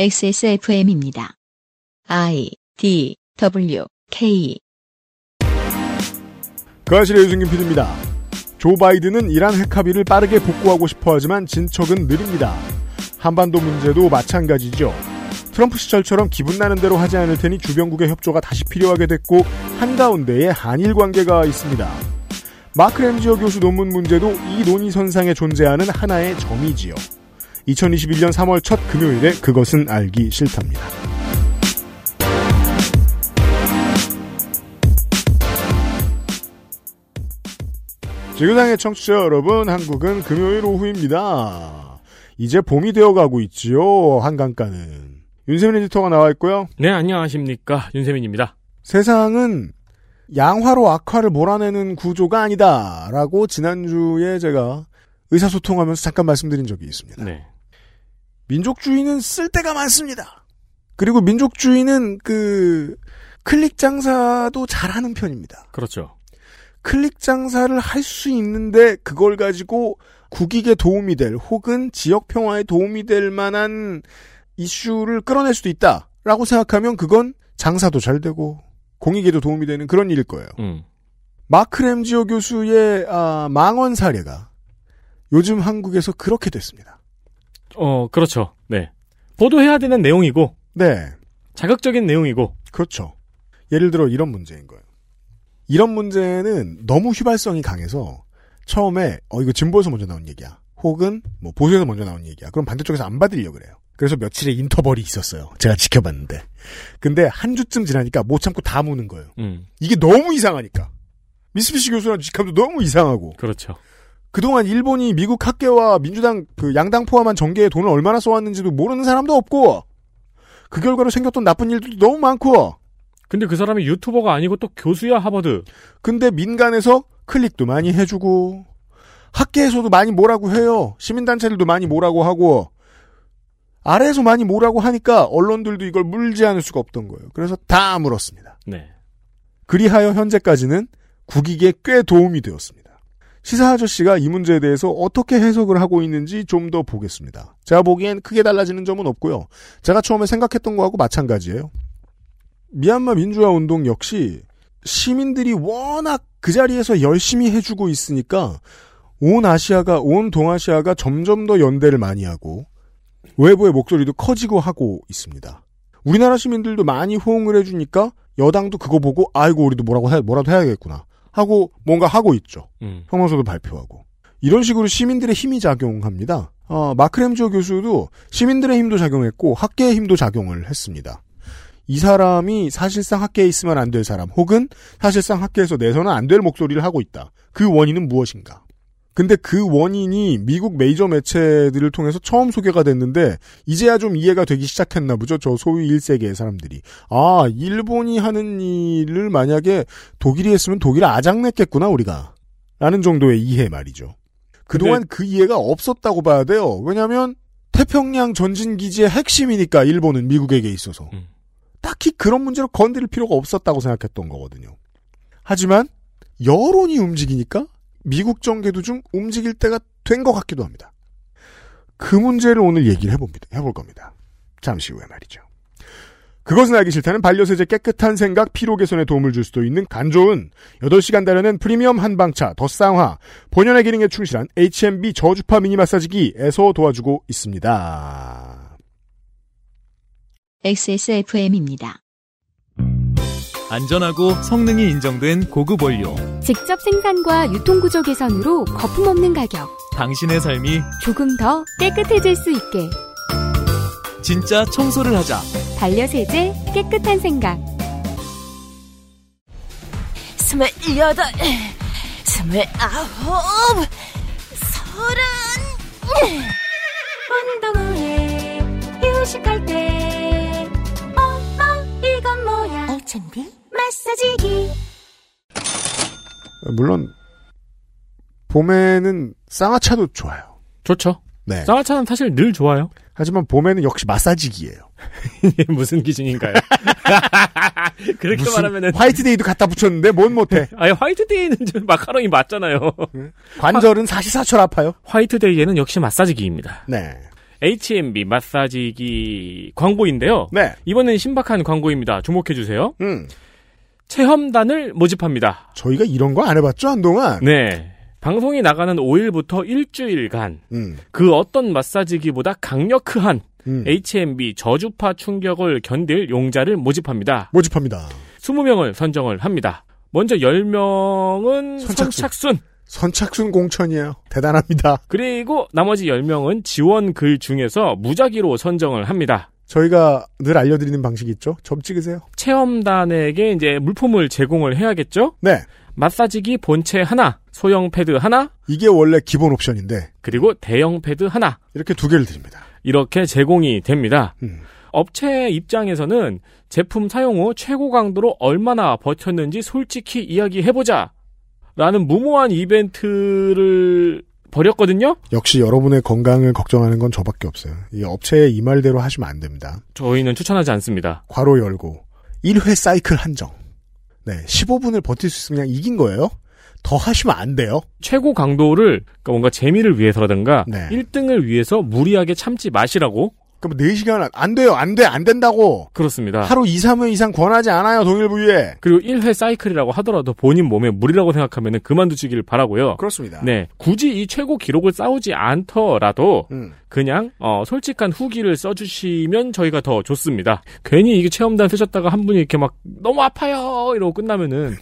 XSFM입니다. IDWK 그아실의 유승균 PD입니다. 조 바이든은 이란 핵 합의를 빠르게 복구하고 싶어하지만 진척은 느립니다. 한반도 문제도 마찬가지죠. 트럼프 시절처럼 기분 나는 대로 하지 않을 테니 주변국의 협조가 다시 필요하게 됐고 한가운데에 한일 관계가 있습니다. 마크 램지어 교수 논문 문제도 이 논의선상에 존재하는 하나의 점이지요. 2021년 3월 첫 금요일에 그것은 알기 싫답니다. 지구상의 청취자 여러분, 한국은 금요일 오후입니다. 이제 봄이 되어가고 있지요, 한강가는. 윤세민 에디터가 나와 있고요. 네, 안녕하십니까. 윤세민입니다. 세상은 양화로 악화를 몰아내는 구조가 아니다라고 지난주에 제가 의사소통하면서 잠깐 말씀드린 적이 있습니다. 네. 민족주의는 쓸 데가 많습니다. 그리고 민족주의는 클릭 장사도 잘하는 편입니다. 그렇죠. 클릭 장사를 할 수 있는데 그걸 가지고 국익에 도움이 될 혹은 지역 평화에 도움이 될 만한 이슈를 끌어낼 수도 있다라고 생각하면 그건 장사도 잘 되고 공익에도 도움이 되는 그런 일일 거예요. 마크 램지어 교수의 망언 사례가 요즘 한국에서 그렇게 됐습니다. 그렇죠. 네. 보도해야 되는 내용이고. 네. 자극적인 내용이고. 그렇죠. 예를 들어 이런 문제인 거예요. 이런 문제는 너무 휘발성이 강해서 처음에 이거 진보에서 먼저 나온 얘기야. 혹은 뭐 보수에서 먼저 나온 얘기야. 그럼 반대쪽에서 안 받으려고 그래요. 그래서 며칠의 인터벌이 있었어요. 제가 지켜봤는데. 근데 한 주쯤 지나니까 못 참고 다 무는 거예요. 이게 너무 이상하니까. 미쓰비시 교수랑 직함도 너무 이상하고. 그렇죠. 그동안 일본이 미국 학계와 민주당 양당 포함한 정계에 돈을 얼마나 써왔는지도 모르는 사람도 없고 그 결과로 생겼던 나쁜 일들도 너무 많고. 근데 그 사람이 유튜버가 아니고 또 교수야, 하버드. 근데 민간에서 클릭도 많이 해주고 학계에서도 많이 뭐라고 해요. 시민단체들도 많이 뭐라고 하고 아래에서 많이 뭐라고 하니까 언론들도 이걸 물지 않을 수가 없던 거예요. 그래서 다 물었습니다. 네. 그리하여 현재까지는 국익에 꽤 도움이 되었습니다. 시사 아저씨가 이 문제에 대해서 어떻게 해석을 하고 있는지 좀 더 보겠습니다. 제가 보기엔 크게 달라지는 점은 없고요. 제가 처음에 생각했던 거하고 마찬가지예요. 미얀마 민주화 운동 역시 시민들이 워낙 그 자리에서 열심히 해주고 있으니까 온 동아시아가 점점 더 연대를 많이 하고 외부의 목소리도 커지고 하고 있습니다. 우리나라 시민들도 많이 호응을 해주니까 여당도 그거 보고 아이고 우리도 뭐라도 해야겠구나. 하고 뭔가 하고 있죠. 성명서도 발표하고. 이런 식으로 시민들의 힘이 작용합니다. 마크 램지어 교수도 시민들의 힘도 작용했고 학계의 힘도 작용을 했습니다. 이 사람이 사실상 학계에 있으면 안 될 사람 혹은 사실상 학계에서 내서는 안 될 목소리를 하고 있다. 그 원인은 무엇인가? 근데 그 원인이 미국 메이저 매체들을 통해서 처음 소개가 됐는데 이제야 좀 이해가 되기 시작했나 보죠. 저 소위 1세계의 사람들이. 아, 일본이 하는 일을 만약에 독일이 했으면 독일 아작냈겠구나 우리가. 라는 정도의 이해 말이죠. 그동안 그 이해가 없었다고 봐야 돼요. 왜냐하면 태평양 전진기지의 핵심이니까 일본은 미국에게 있어서. 딱히 그런 문제로 건드릴 필요가 없었다고 생각했던 거거든요. 하지만 여론이 움직이니까 미국 정계도 좀 움직일 때가 된 것 같기도 합니다. 그 문제를 오늘 얘기를 해볼 겁니다. 잠시 후에 말이죠. 그것은 알기 싫다는 반려세제 깨끗한 생각 피로 개선에 도움을 줄 수도 있는 간 좋은 8시간 달하는 프리미엄 한방차 더 쌍화 본연의 기능에 충실한 HMB 저주파 미니 마사지기에서 도와주고 있습니다. XSFM입니다. 안전하고 성능이 인정된 고급 원료, 직접 생산과 유통구조 개선으로 거품없는 가격, 당신의 삶이 조금 더 깨끗해질 수 있게 진짜 청소를 하자. 반려세제 깨끗한 생각. 28, 29, 30 운동회 휴식할 때 이건 뭐야 HMB 마사지기. 물론 봄에는 쌍화차도 좋아요. 좋죠. 네. 쌍화차는 사실 늘 좋아요. 하지만 봄에는 역시 마사지기예요. 무슨 기준인가요? 그렇게 말하면은 화이트데이도 갖다 붙였는데 뭔 못해. 아니 화이트데이는 마카롱이 맞잖아요. 관절은 44철 아파요. 화이트데이에는 역시 마사지기입니다. 네. H&B 마사지기 광고인데요. 네. 이번엔 신박한 광고입니다. 주목해주세요. 체험단을 모집합니다. 저희가 이런 거 안 해봤죠, 한동안? 네. 방송이 나가는 5일부터 일주일간 그 어떤 마사지기보다 강력한 H&B 저주파 충격을 견딜 용자를 모집합니다. 20명을 선정을 합니다. 먼저 10명은 선착순 공천이에요. 대단합니다. 그리고 나머지 10명은 지원 글 중에서 무작위로 선정을 합니다. 저희가 늘 알려드리는 방식이 있죠. 점 찍으세요. 체험단에게 이제 물품을 제공을 해야겠죠. 네. 마사지기 본체 하나, 소형 패드 하나. 이게 원래 기본 옵션인데. 그리고 대형 패드 하나. 이렇게 두 개를 드립니다. 이렇게 제공이 됩니다. 업체 입장에서는 제품 사용 후 최고 강도로 얼마나 버텼는지 솔직히 이야기해보자 라는 무모한 이벤트를 버렸거든요. 역시 여러분의 건강을 걱정하는 건 저밖에 없어요. 이 업체의 이 말대로 하시면 안 됩니다. 저희는 추천하지 않습니다. 괄호 열고 1회 사이클 한정. 네, 15분을 버틸 수 있으면 그냥 이긴 거예요. 더 하시면 안 돼요. 최고 강도를 그러니까 뭔가 재미를 위해서라든가 네. 1등을 위해서 무리하게 참지 마시라고. 그럼 4시간 안 돼요. 안 된다고. 그렇습니다. 하루 2, 3회 이상 권하지 않아요. 동일부위에. 그리고 1회 사이클이라고 하더라도 본인 몸에 무리라고 생각하면 그만두시길 바라고요. 그렇습니다. 네, 굳이 이 최고 기록을 싸우지 않더라도 그냥 솔직한 후기를 써주시면 저희가 더 좋습니다. 괜히 이게 체험단 쓰셨다가 한 분이 이렇게 막 너무 아파요 이러고 끝나면은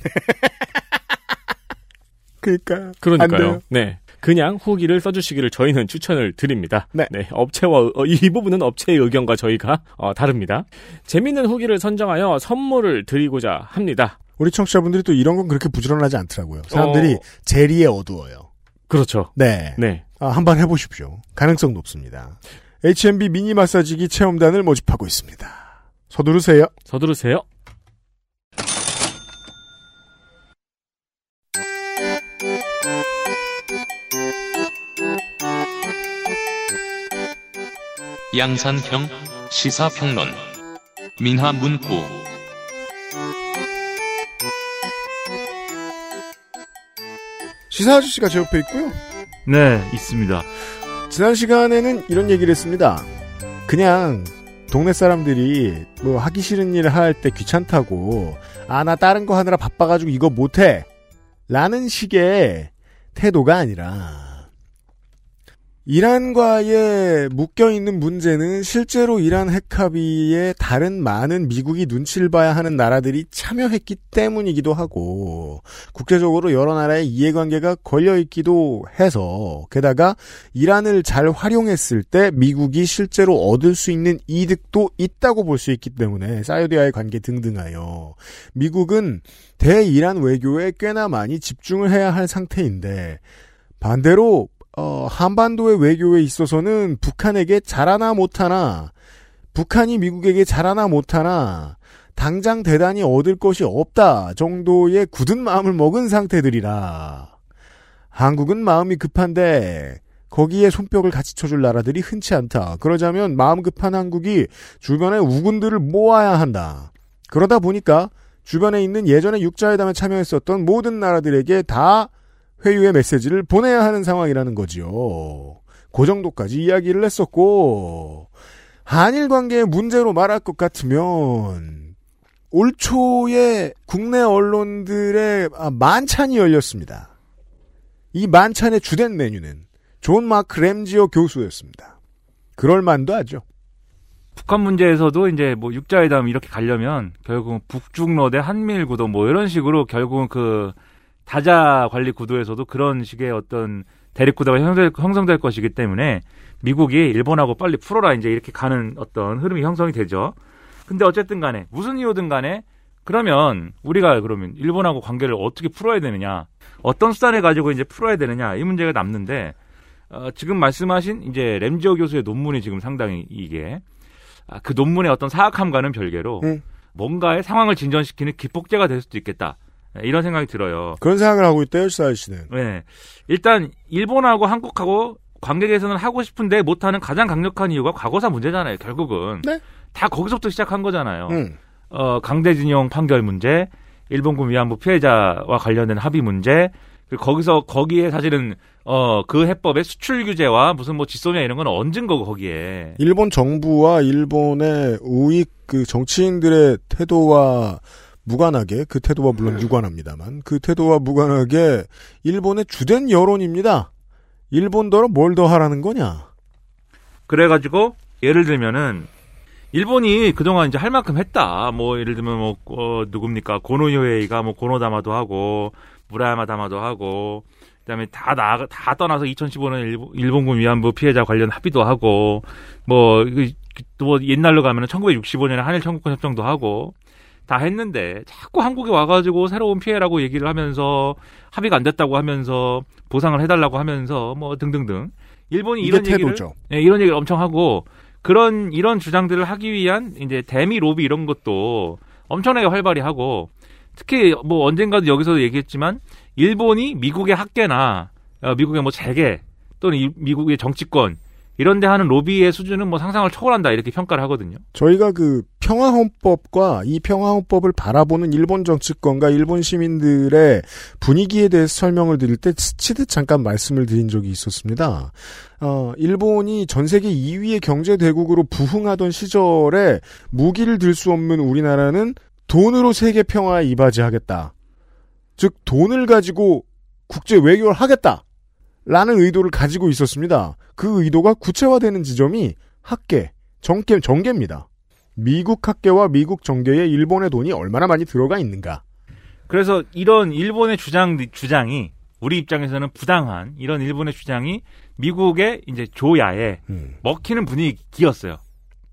그러니까 그러니까요. 네. 그냥 후기를 써주시기를 저희는 추천을 드립니다. 네. 네, 업체와 이 부분은 업체의 의견과 저희가 다릅니다. 재밌는 후기를 선정하여 선물을 드리고자 합니다. 우리 청취자분들이 또 이런 건 그렇게 부지런하지 않더라고요. 사람들이 제리에 어두워요. 그렇죠. 네, 네. 아, 한번 해보십시오. 가능성 높습니다. H&B 미니 마사지기 체험단을 모집하고 있습니다. 서두르세요. 양산형 시사평론 민하문구 시사 아저씨가 제 옆에 있고요. 네, 있습니다. 지난 시간에는 이런 얘기를 했습니다. 그냥 동네 사람들이 뭐 하기 싫은 일을 할 때 귀찮다고 아, 나 다른 거 하느라 바빠가지고 이거 못해 라는 식의 태도가 아니라 이란과의 묶여있는 문제는 실제로 이란 핵합의에 다른 많은 미국이 눈치를 봐야 하는 나라들이 참여했기 때문이기도 하고 국제적으로 여러 나라의 이해관계가 걸려있기도 해서 게다가 이란을 잘 활용했을 때 미국이 실제로 얻을 수 있는 이득도 있다고 볼 수 있기 때문에 사우디와의 관계 등등하여 미국은 대이란 외교에 꽤나 많이 집중을 해야 할 상태인데 반대로 한반도의 외교에 있어서는 북한에게 잘하나 못하나, 북한이 미국에게 잘하나 못하나, 당장 대단히 얻을 것이 없다 정도의 굳은 마음을 먹은 상태들이라. 한국은 마음이 급한데 거기에 손뼉을 같이 쳐줄 나라들이 흔치 않다. 그러자면 마음 급한 한국이 주변의 우군들을 모아야 한다. 그러다 보니까 주변에 있는 예전에 육자회담에 참여했었던 모든 나라들에게 다 회유의 메시지를 보내야 하는 상황이라는 거지요. 그 정도까지 이야기를 했었고 한일 관계의 문제로 말할 것 같으면 올 초에 국내 언론들의 만찬이 열렸습니다. 이 만찬의 주된 메뉴는 존 마크 램지어 교수였습니다. 그럴만도 하죠. 북한 문제에서도 이제 뭐 육자회담 이렇게 가려면 결국은 북중러 대 한미일구도 뭐 이런 식으로 결국은 그 다자 관리 구도에서도 그런 식의 어떤 대립 구도가 형성될 것이기 때문에 미국이 일본하고 빨리 풀어라 이제 이렇게 가는 어떤 흐름이 형성이 되죠. 근데 어쨌든 간에 무슨 이유든 간에 그러면 우리가 그러면 일본하고 관계를 어떻게 풀어야 되느냐, 어떤 수단을 가지고 이제 풀어야 되느냐 이 문제가 남는데 지금 말씀하신 이제 램지어 교수의 논문이 지금 상당히 이게 그 논문의 어떤 사악함과는 별개로 뭔가의 상황을 진전시키는 기폭제가 될 수도 있겠다. 이런 생각이 들어요. 그런 생각을 하고 있대요, 시사일 씨는. 네. 일단 일본하고 한국하고 관계 개선을 하고 싶은데 못하는 가장 강력한 이유가 과거사 문제잖아요. 결국은. 네? 다 거기서부터 시작한 거잖아요. 강제징용 판결 문제, 일본군 위안부 피해자와 관련된 합의 문제, 그리고 거기에 사실은 그 해법의 수출 규제와 무슨 뭐 지소냐 이런 건 얹은 거고 거기에. 일본 정부와 일본의 우익 그 정치인들의 태도와 무관하게 그 태도와 물론 유관합니다만 그 태도와 무관하게 일본의 주된 여론입니다. 일본더러 뭘 더 하라는 거냐. 그래가지고 예를 들면은 일본이 그동안 이제 할 만큼 했다. 뭐 예를 들면 뭐 누굽니까 고노요헤이가 뭐 고노다마도 하고 무라야마다마도 하고. 그다음에 다 떠나서 2015년 일본군 위안부 피해자 관련 합의도 하고 뭐 옛날로 가면은 1965년에 한일 청구권 협정도 하고 다 했는데 자꾸 한국에 와가지고 새로운 피해라고 얘기를 하면서 합의가 안 됐다고 하면서 보상을 해달라고 하면서 뭐 등등등 일본이 이런 얘기를 이런 얘기를 엄청 하고 그런 이런 주장들을 하기 위한 이제 대미 로비 이런 것도 엄청나게 활발히 하고 특히 뭐 언젠가도 여기서도 얘기했지만. 일본이 미국의 학계나 미국의 뭐 재계 또는 미국의 정치권 이런 데 하는 로비의 수준은 뭐 상상을 초월한다 이렇게 평가를 하거든요. 저희가 그 평화헌법과 이 평화헌법을 바라보는 일본 정치권과 일본 시민들의 분위기에 대해서 설명을 드릴 때 스치듯 잠깐 말씀을 드린 적이 있었습니다. 일본이 전 세계 2위의 경제대국으로 부흥하던 시절에 무기를 들 수 없는 우리나라는 돈으로 세계 평화에 이바지하겠다. 즉 돈을 가지고 국제 외교를 하겠다라는 의도를 가지고 있었습니다. 그 의도가 구체화되는 지점이 학계, 정계입니다. 미국 학계와 미국 정계에 일본의 돈이 얼마나 많이 들어가 있는가. 그래서 이런 일본의 주장이 우리 입장에서는 부당한 이런 일본의 주장이 미국의 이제 조야에 먹히는 분위기였어요.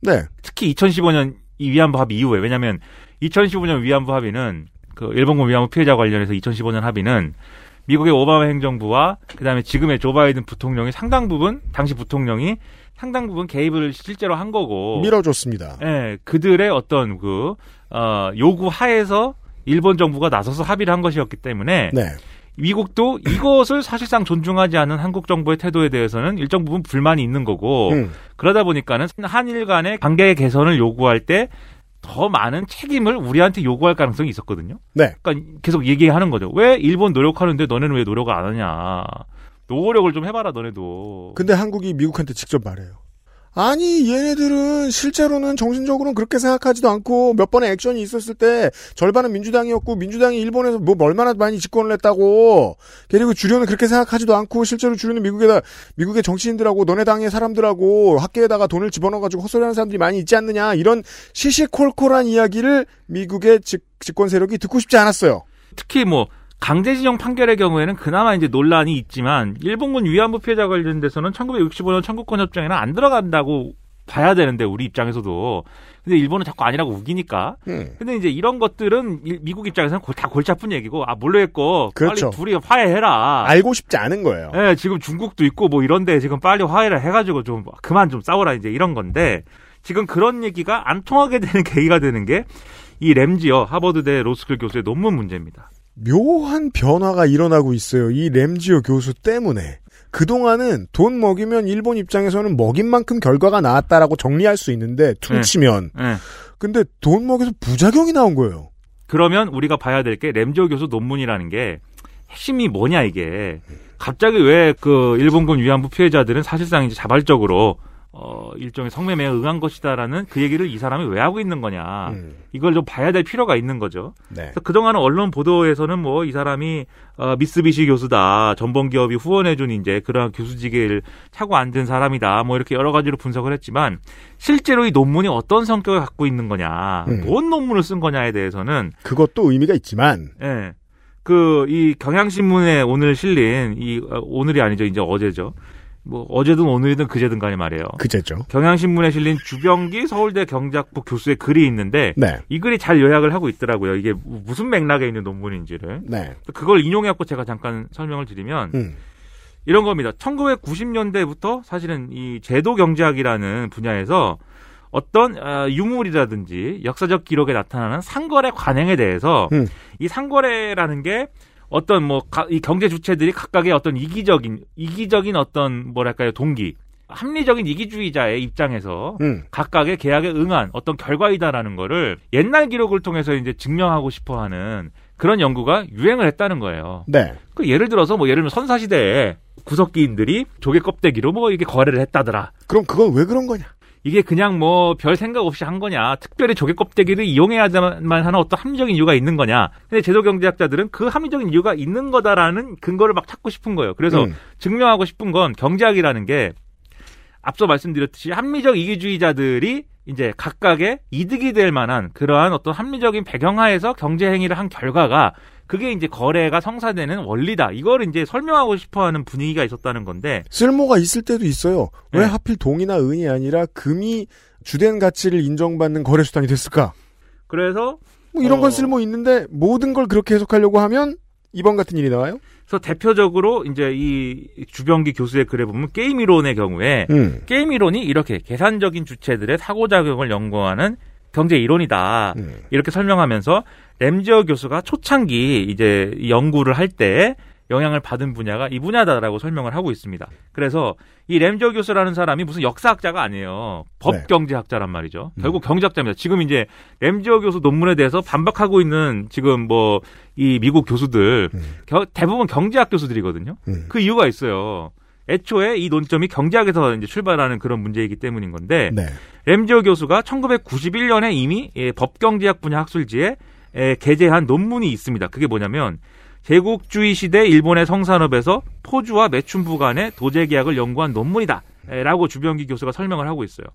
네. 특히 2015년 위안부 합의 이후에 왜냐하면 2015년 위안부 합의는 그 일본군 위안부 피해자 관련해서 2015년 합의는 미국의 오바마 행정부와 그다음에 지금의 조 바이든 부통령이 당시 부통령이 상당 부분 개입을 실제로 한 거고 밀어줬습니다. 예, 그들의 어떤 그 요구 하에서 일본 정부가 나서서 합의를 한 것이었기 때문에 네. 미국도 이것을 사실상 존중하지 않은 한국 정부의 태도에 대해서는 일정 부분 불만이 있는 거고 그러다 보니까는 한일 간의 관계 개선을 요구할 때 더 많은 책임을 우리한테 요구할 가능성이 있었거든요. 네. 그러니까 계속 얘기하는 거죠. 왜 일본 노력하는데 너네는 왜 노력을 안 하냐. 노력을 좀 해봐라 너네도. 근데 한국이 미국한테 직접 말해요. 아니 얘네들은 실제로는 정신적으로는 그렇게 생각하지도 않고 몇 번의 액션이 있었을 때 절반은 민주당이었고 민주당이 일본에서 뭐 얼마나 많이 집권을 했다고. 그리고 주류는 그렇게 생각하지도 않고 실제로 주류는 미국의 정치인들하고 너네 당의 사람들하고 학계에다가 돈을 집어넣어가지고 헛소리하는 사람들이 많이 있지 않느냐. 이런 시시콜콜한 이야기를 미국의 집권 세력이 듣고 싶지 않았어요. 특히 뭐. 강제징용 판결의 경우에는 그나마 이제 논란이 있지만 일본군 위안부 피해자 관련돼서는 1965년 청구권 협정에는 안 들어간다고 봐야 되는데 우리 입장에서도 근데 일본은 자꾸 아니라고 우기니까 근데 이제 이런 것들은 미국 입장에서는 다 골치 아픈 얘기고 아 모르겠고 그렇죠. 빨리 둘이 화해해라 알고 싶지 않은 거예요. 네, 지금 중국도 있고 뭐 이런데 지금 빨리 화해를 해가지고 좀 그만 좀 싸워라 이제 이런 건데 지금 그런 얘기가 안 통하게 되는 계기가 되는 게 이 램지어 하버드대 로스쿨 교수의 논문 문제입니다. 묘한 변화가 일어나고 있어요. 이 램지어 교수 때문에. 그동안은 돈 먹이면 일본 입장에서는 먹인 만큼 결과가 나왔다라고 정리할 수 있는데 퉁치면. 네. 근데 돈 먹여서 부작용이 나온 거예요. 그러면 우리가 봐야 될 게 램지어 교수 논문이라는 게 핵심이 뭐냐 이게. 갑자기 왜 그 일본군 위안부 피해자들은 사실상 이제 자발적으로 일종의 성매매에 응한 것이다라는 그 얘기를 이 사람이 왜 하고 있는 거냐. 이걸 좀 봐야 될 필요가 있는 거죠. 네. 그래서 그동안 언론 보도에서는 뭐 이 사람이 미쓰비시 교수다. 전범기업이 후원해준 이제 그런 교수직을 차고 앉은 사람이다. 뭐 이렇게 여러 가지로 분석을 했지만 실제로 이 논문이 어떤 성격을 갖고 있는 거냐. 뭔 논문을 쓴 거냐에 대해서는. 그것도 의미가 있지만. 예. 그 이 경향신문에 오늘 실린 오늘이 아니죠. 이제 어제죠. 뭐 어제든 오늘이든 그제든 간에 말이에요. 그제죠. 경향신문에 실린 주병기 서울대 경제학부 교수의 글이 있는데 네. 이 글이 잘 요약을 하고 있더라고요. 이게 무슨 맥락에 있는 논문인지를. 네. 그걸 인용해갖고 제가 잠깐 설명을 드리면 이런 겁니다. 1990년대부터 사실은 이 제도 경제학이라는 분야에서 어떤 유물이라든지 역사적 기록에 나타나는 상거래 관행에 대해서 이 상거래라는 게 어떤 뭐 이 경제 주체들이 각각의 어떤 이기적인 어떤 뭐랄까요 동기 합리적인 이기주의자의 입장에서 각각의 계약에 응한 어떤 결과이다라는 거를 옛날 기록을 통해서 이제 증명하고 싶어하는 그런 연구가 유행을 했다는 거예요. 네. 그 예를 들어서 뭐 예를 들면 선사시대에 구석기인들이 조개 껍데기로 뭐 이렇게 거래를 했다더라. 그럼 그건 왜 그런 거냐? 이게 그냥 뭐 별 생각 없이 한 거냐, 특별히 조개 껍데기를 이용해야만 하는 어떤 합리적인 이유가 있는 거냐. 근데 제도경제학자들은 그 합리적인 이유가 있는 거다라는 근거를 막 찾고 싶은 거예요. 그래서 증명하고 싶은 건 경제학이라는 게 앞서 말씀드렸듯이 합리적 이기주의자들이 이제 각각의 이득이 될 만한 그러한 어떤 합리적인 배경하에서 경제 행위를 한 결과가 그게 이제 거래가 성사되는 원리다. 이걸 이제 설명하고 싶어하는 분위기가 있었다는 건데 쓸모가 있을 때도 있어요. 왜 네. 하필 동이나 은이 아니라 금이 주된 가치를 인정받는 거래 수단이 됐을까? 그래서 뭐 이런 건 쓸모 있는데 모든 걸 그렇게 해석하려고 하면 이번 같은 일이 나와요? 그래서 대표적으로 이제 이 주병기 교수의 글에 보면 게임 이론의 경우에 게임 이론이 이렇게 계산적인 주체들의 사고작용을 연구하는 경제 이론이다. 이렇게 설명하면서 램지어 교수가 초창기 이제 연구를 할 때 영향을 받은 분야가 이 분야다라고 설명을 하고 있습니다. 그래서 이 램지어 교수라는 사람이 무슨 역사학자가 아니에요. 법경제학자란 말이죠. 결국 경제학자입니다. 지금 이제 램지어 교수 논문에 대해서 반박하고 있는 지금 뭐 이 미국 교수들 대부분 경제학 교수들이거든요. 그 이유가 있어요. 애초에 이 논점이 경제학에서 이제 출발하는 그런 문제이기 때문인 건데 네. 램지어 교수가 1991년에 이미 법경제학 분야 학술지에 게재한 논문이 있습니다. 그게 뭐냐면 제국주의 시대 일본의 성산업에서 포주와 매춘부 간의 도제 계약을 연구한 논문이다 라고 주병기 교수가 설명을 하고 있어요.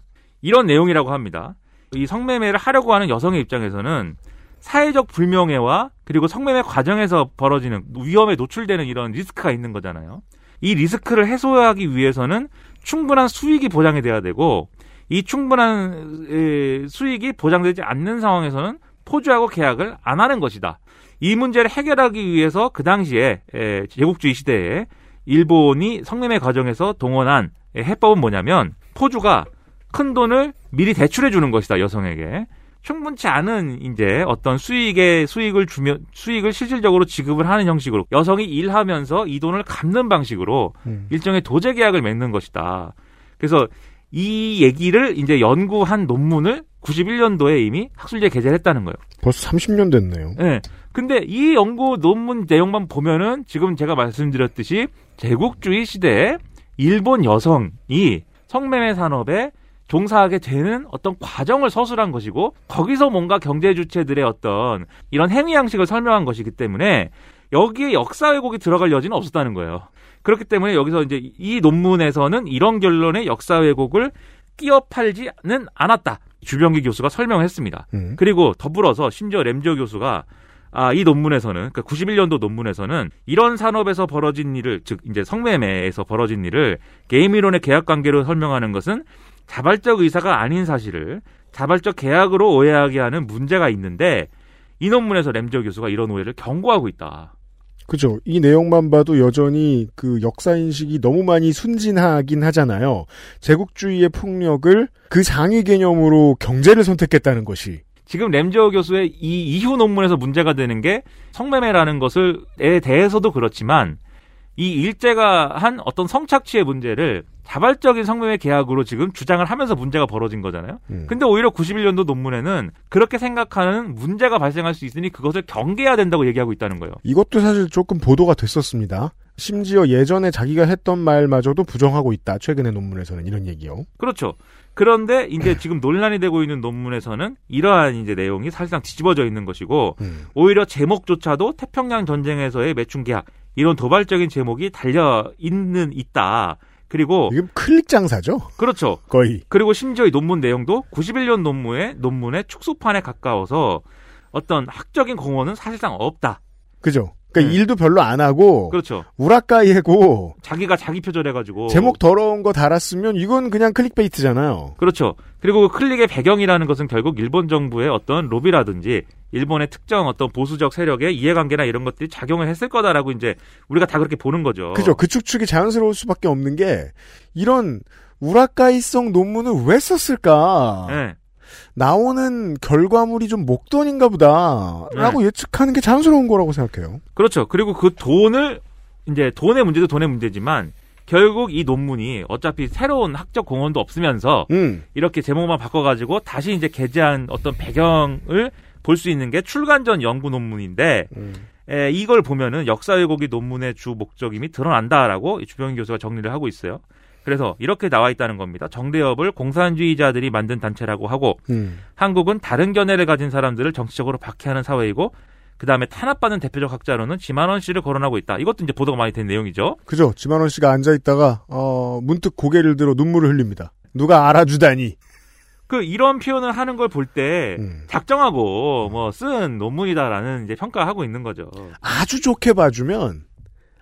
이런 내용이라고 합니다. 이 성매매를 하려고 하는 여성의 입장에서는 사회적 불명예와 그리고 성매매 과정에서 벌어지는 위험에 노출되는 이런 리스크가 있는 거잖아요. 이 리스크를 해소하기 위해서는 충분한 수익이 보장이 돼야 되고 이 충분한 수익이 보장되지 않는 상황에서는 포주하고 계약을 안 하는 것이다. 이 문제를 해결하기 위해서 그 당시에 제국주의 시대에 일본이 성매매 과정에서 동원한 해법은 뭐냐면 포주가 큰 돈을 미리 대출해 주는 것이다. 여성에게 충분치 않은 이제 어떤 수익을 주며 수익을 실질적으로 지급을 하는 형식으로 여성이 일하면서 이 돈을 갚는 방식으로 일종의 도제 계약을 맺는 것이다. 그래서 이 얘기를 이제 연구한 논문을 91년도에 이미 학술지에 게재를 했다는 거예요. 벌써 30년 됐네요. 네. 근데 이 연구 논문 내용만 보면은 지금 제가 말씀드렸듯이 제국주의 시대에 일본 여성이 성매매 산업에 종사하게 되는 어떤 과정을 서술한 것이고 거기서 뭔가 경제 주체들의 어떤 이런 행위 양식을 설명한 것이기 때문에 여기에 역사 왜곡이 들어갈 여지는 없었다는 거예요. 그렇기 때문에 여기서 이제 이 논문에서는 이런 결론의 역사 왜곡을 끼어 팔지는 않았다. 주병기 교수가 설명했습니다. 그리고 더불어서 심지어 램지어 교수가 이 논문에서는 그러니까 91년도 논문에서는 이런 산업에서 벌어진 일을 즉 이제 성매매에서 벌어진 일을 게임 이론의 계약 관계로 설명하는 것은 자발적 의사가 아닌 사실을 자발적 계약으로 오해하게 하는 문제가 있는데 이 논문에서 램지어 교수가 이런 오해를 경고하고 있다. 그죠. 이 내용만 봐도 여전히 그 역사인식이 너무 많이 순진하긴 하잖아요. 제국주의의 폭력을 그 상위 개념으로 경제를 선택했다는 것이. 지금 램지어 교수의 이 이후 논문에서 문제가 되는 게 성매매라는 것에 대해서도 그렇지만 이 일제가 한 어떤 성착취의 문제를 자발적인 성매매 계약으로 지금 주장을 하면서 문제가 벌어진 거잖아요. 근데 오히려 91년도 논문에는 그렇게 생각하는 문제가 발생할 수 있으니 그것을 경계해야 된다고 얘기하고 있다는 거예요. 이것도 사실 조금 보도가 됐었습니다. 심지어 예전에 자기가 했던 말마저도 부정하고 있다. 최근의 논문에서는 이런 얘기요. 그렇죠. 그런데 이제 지금 논란이 되고 있는 논문에서는 이러한 이제 내용이 사실상 뒤집어져 있는 것이고 오히려 제목조차도 태평양 전쟁에서의 매춘 계약 이런 도발적인 제목이 있다. 그리고 이게 클릭 장사죠? 그렇죠. 거의. 그리고 심지어 이 논문 내용도 91년 논문의 축소판에 가까워서 어떤 학적인 공헌은 사실상 없다. 그죠. 그러니까 일도 별로 안 하고 그렇죠. 우라카이고 자기가 자기 표절해가지고 제목 더러운 거 달았으면 이건 그냥 클릭베이트잖아요. 그렇죠. 그리고 그 클릭의 배경이라는 것은 결국 일본 정부의 어떤 로비라든지 일본의 특정 어떤 보수적 세력의 이해관계나 이런 것들이 작용을 했을 거다라고 이제 우리가 다 그렇게 보는 거죠. 그죠. 그 추측이 자연스러울 수밖에 없는 게 이런 우라카이성 논문을 왜 썼을까? 네. 나오는 결과물이 좀 목돈인가 보다라고 예측하는 게 자연스러운 거라고 생각해요. 그렇죠. 그리고 그 돈을 이제 돈의 문제도 돈의 문제지만 결국 이 논문이 어차피 새로운 학적 공헌도 없으면서 이렇게 제목만 바꿔가지고 다시 이제 게재한 어떤 배경을 볼 수 있는 게 출간 전 연구 논문인데 이걸 보면은 역사 왜곡이 논문의 주 목적임이 드러난다라고 주병기 교수가 정리를 하고 있어요. 그래서 이렇게 나와 있다는 겁니다. 정대협을 공산주의자들이 만든 단체라고 하고 한국은 다른 견해를 가진 사람들을 정치적으로 박해하는 사회이고 그다음에 탄압받는 대표적 학자로는 지만원 씨를 거론하고 있다. 이것도 이제 보도가 많이 된 내용이죠. 그죠. 지만원 씨가 앉아있다가 문득 고개를 들어 눈물을 흘립니다. 누가 알아주다니. 그 이런 표현을 하는 걸 볼 때 작정하고 뭐 쓴 논문이다라는 이제 평가하고 있는 거죠. 아주 좋게 봐주면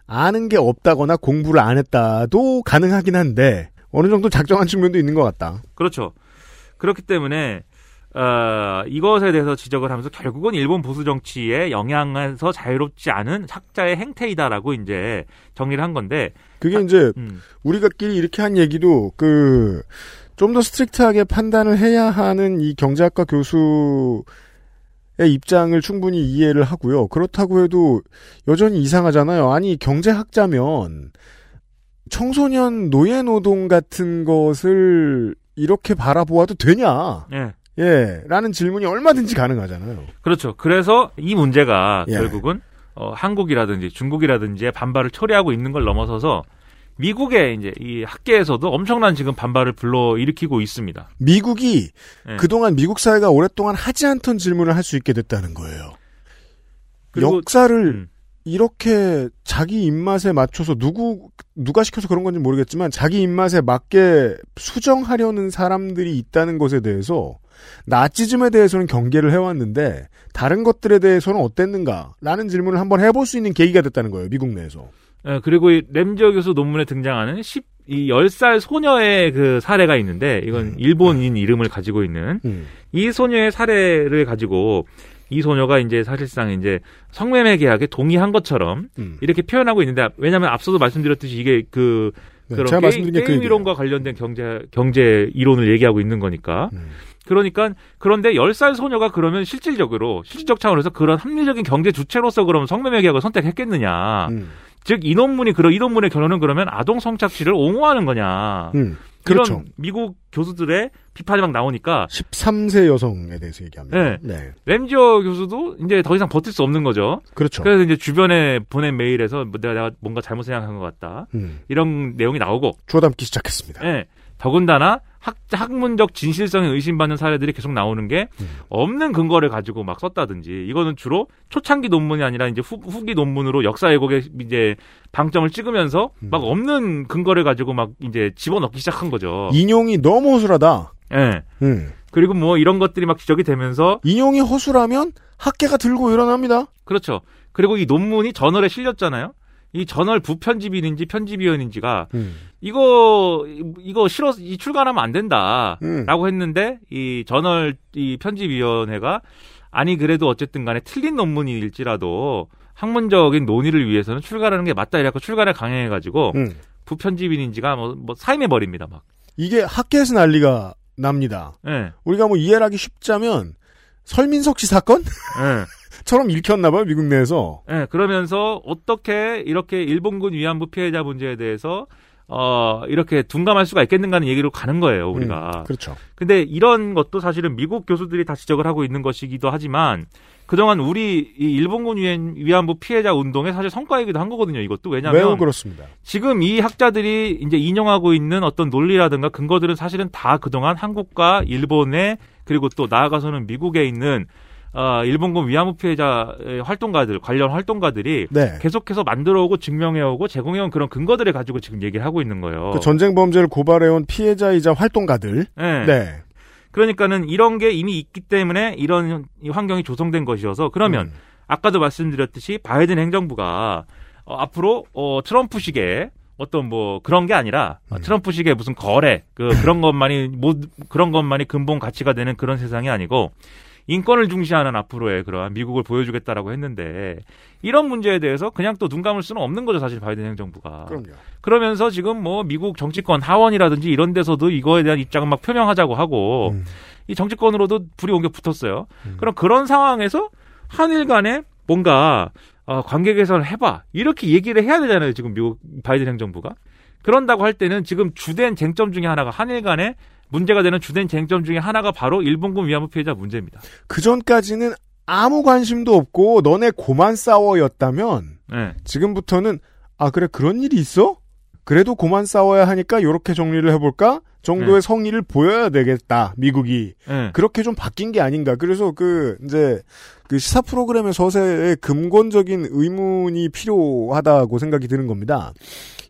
아는 게 없다거나 공부를 안 했다도 가능하긴 한데 어느 정도 작정한 측면도 있는 것 같다. 그렇죠. 그렇기 때문에 이것에 대해서 지적을 하면서 결국은 일본 보수 정치의 영향에서 자유롭지 않은 학자의 행태이다라고 이제 정리를 한 건데 그게 이제 우리가끼리 이렇게 한 얘기도 그. 좀 더 스트릭트하게 판단을 해야 하는 이 경제학과 교수의 입장을 충분히 이해를 하고요. 그렇다고 해도 여전히 이상하잖아요. 아니 경제학자면 청소년 노예노동 같은 것을 이렇게 바라보아도 되냐? 예. 예. 라는 질문이 얼마든지 가능하잖아요. 그렇죠. 그래서 이 문제가 결국은 한국이라든지 중국이라든지의 반발을 초래하고 있는 걸 넘어서서 미국의 이제 이 학계에서도 엄청난 지금 반발을 불러일으키고 있습니다. 미국이 그동안 미국 사회가 오랫동안 하지 않던 질문을 할 수 있게 됐다는 거예요. 그리고, 역사를 이렇게 자기 입맛에 맞춰서 누가 시켜서 그런 건지 모르겠지만 자기 입맛에 맞게 수정하려는 사람들이 있다는 것에 대해서 나치즘에 대해서는 경계를 해왔는데 다른 것들에 대해서는 어땠는가라는 질문을 한번 해볼 수 있는 계기가 됐다는 거예요. 미국 내에서. 그리고 이 램지어 교수 논문에 등장하는 10살 소녀의 그 사례가 있는데 이건 일본인 이름을 가지고 있는 이 소녀의 사례를 가지고 이 소녀가 이제 사실상 이제 성매매 계약에 동의한 것처럼 이렇게 표현하고 있는데 왜냐하면 앞서도 말씀드렸듯이 이게 그 그런 게임 이론과 관련된 경제 이론을 얘기하고 있는 거니까 그러니까 그런데 10살 소녀가 그러면 실질적 차원에서 그런 합리적인 경제 주체로서 그럼 성매매 계약을 선택했겠느냐? 즉 이 논문이 이 논문의 결론은 그러면 아동 성착취를 옹호하는 거냐. 그렇죠. 이런 미국 교수들의 비판이 막 나오니까 13세 여성에 대해서 얘기합니다. 네. 네. 램지어 교수도 이제 더 이상 버틸 수 없는 거죠. 그렇죠. 그래서 이제 주변에 보낸 메일에서 내가 뭔가 잘못 생각한 것 같다. 이런 내용이 나오고 조담기 시작했습니다. 네. 더군다나 학문적 진실성에 의심받는 사례들이 계속 나오는 게 없는 근거를 가지고 막 썼다든지 이거는 주로 초창기 논문이 아니라 이제 후기 논문으로 역사 왜곡에 이제 방점을 찍으면서 막 없는 근거를 가지고 막 이제 집어넣기 시작한 거죠. 인용이 너무 허술하다. 예. 네. 그리고 뭐 이런 것들이 막 지적이 되면서 인용이 허술하면 학계가 들고 일어납니다. 그렇죠. 그리고 이 논문이 저널에 실렸잖아요. 이 저널 부편집인인지 편집위원인지가 이거 싫어서 이 출간하면 안 된다라고 했는데 이 저널 이 편집위원회가 아니 그래도 어쨌든 간에 틀린 논문일지라도 학문적인 논의를 위해서는 출간하는 게 맞다 이래서 출간을 강행해가지고 부편집인인지가 뭐 사임해버립니다 막 이게 학계에서 난리가 납니다. 네. 우리가 뭐 이해를 하기 쉽자면 설민석 씨 사건? 네. 처럼 읽혔나봐요 미국 내에서. 네, 그러면서 어떻게 이렇게 일본군 위안부 피해자 문제에 대해서 이렇게 둔감할 수가 있겠는가는 얘기로 가는 거예요 우리가. 그렇죠. 근데 이런 것도 사실은 미국 교수들이 다 지적을 하고 있는 것이기도 하지만 그동안 우리 이 일본군 위안부 피해자 운동의 사실 성과이기도 한 거거든요 이것도. 왜냐하면 매우 그렇습니다. 지금 이 학자들이 이제 인용하고 있는 어떤 논리라든가 근거들은 사실은 다 그동안 한국과 일본에 그리고 또 나아가서는 미국에 있는 일본군 위안부 피해자 관련 활동가들이 네. 계속해서 만들어오고 증명해오고 제공해온 그런 근거들을 가지고 지금 얘기를 하고 있는 거예요. 그 전쟁 범죄를 고발해온 피해자이자 활동가들. 네. 네. 그러니까는 이런 게 이미 있기 때문에 이런 환경이 조성된 것이어서 그러면 아까도 말씀드렸듯이 바이든 행정부가 앞으로 트럼프식의 어떤 뭐 그런 게 아니라 트럼프식의 무슨 거래 그런 것만이 그런 것만이 근본 가치가 되는 그런 세상이 아니고. 인권을 중시하는 앞으로의 그러한 미국을 보여주겠다라고 했는데 이런 문제에 대해서 그냥 또 눈 감을 수는 없는 거죠 사실 바이든 행정부가. 그럼요. 그러면서 지금 뭐 미국 정치권 하원이라든지 이런 데서도 이거에 대한 입장을 막 표명하자고 하고 이 정치권으로도 불이 옮겨 붙었어요. 그런 상황에서 한일 간에 뭔가 관계 개선을 해봐 이렇게 얘기를 해야 되잖아요 지금 미국 바이든 행정부가. 그런다고 할 때는 지금 주된 쟁점 중에 하나가 한일 간에 문제가 되는 주된 쟁점 중에 하나가 바로 일본군 위안부 피해자 문제입니다. 그전까지는 아무 관심도 없고 너네 고만 싸워였다면 네. 지금부터는 아 그래 그런 일이 있어? 그래도 고만 싸워야 하니까 요렇게 정리를 해볼까? 정도의 네. 성의를 보여야 되겠다. 미국이. 네. 그렇게 좀 바뀐 게 아닌가. 그래서 그 시사 프로그램의 서세에 근본적인 의문이 필요하다고 생각이 드는 겁니다.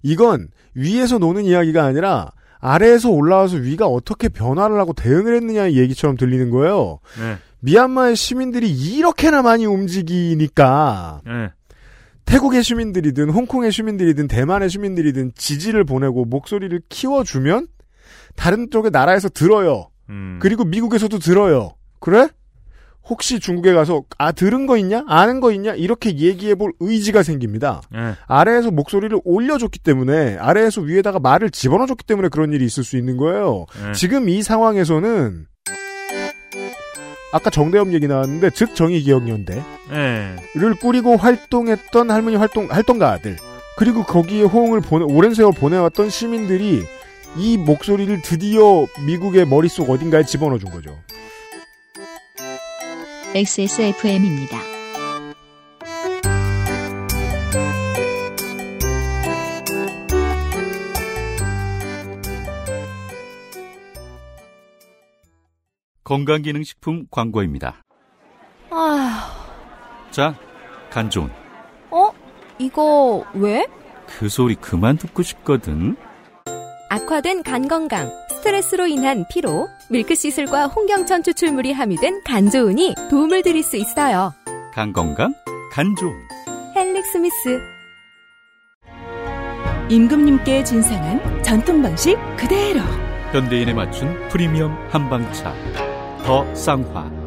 이건 위에서 노는 이야기가 아니라 아래에서 올라와서 위가 어떻게 변화를 하고 대응을 했느냐의 얘기처럼 들리는 거예요. 네. 미얀마의 시민들이 이렇게나 많이 움직이니까 네. 태국의 시민들이든 홍콩의 시민들이든 대만의 시민들이든 지지를 보내고 목소리를 키워주면 다른 쪽의 나라에서 들어요. 그리고 미국에서도 들어요. 그래? 혹시 중국에 가서 아 들은 거 있냐? 아는 거 있냐? 이렇게 얘기해볼 의지가 생깁니다. 네. 아래에서 목소리를 올려줬기 때문에 아래에서 위에다가 말을 집어넣어줬기 때문에 그런 일이 있을 수 있는 거예요. 네. 지금 이 상황에서는 아까 정대협 얘기 나왔는데 즉 정의기억연대를 네. 꾸리고 활동했던 할머니 활동가들 그리고 거기에 호응을 오랜 세월 보내왔던 시민들이 이 목소리를 드디어 미국의 머릿속 어딘가에 집어넣어준 거죠. XSFM입니다. 건강기능식품 광고입니다. 아휴. 자, 간 좋은. 어? 이거 왜? 그 소리 그만 듣고 싶거든. 악화된 간 건강, 스트레스로 인한 피로, 밀크시슬과 홍경천 추출물이 함유된 간조은이 도움을 드릴 수 있어요. 간 건강, 간조은. 헬릭 스미스. 임금님께 진상한 전통 방식 그대로. 현대인에 맞춘 프리미엄 한방차. 더 쌍화.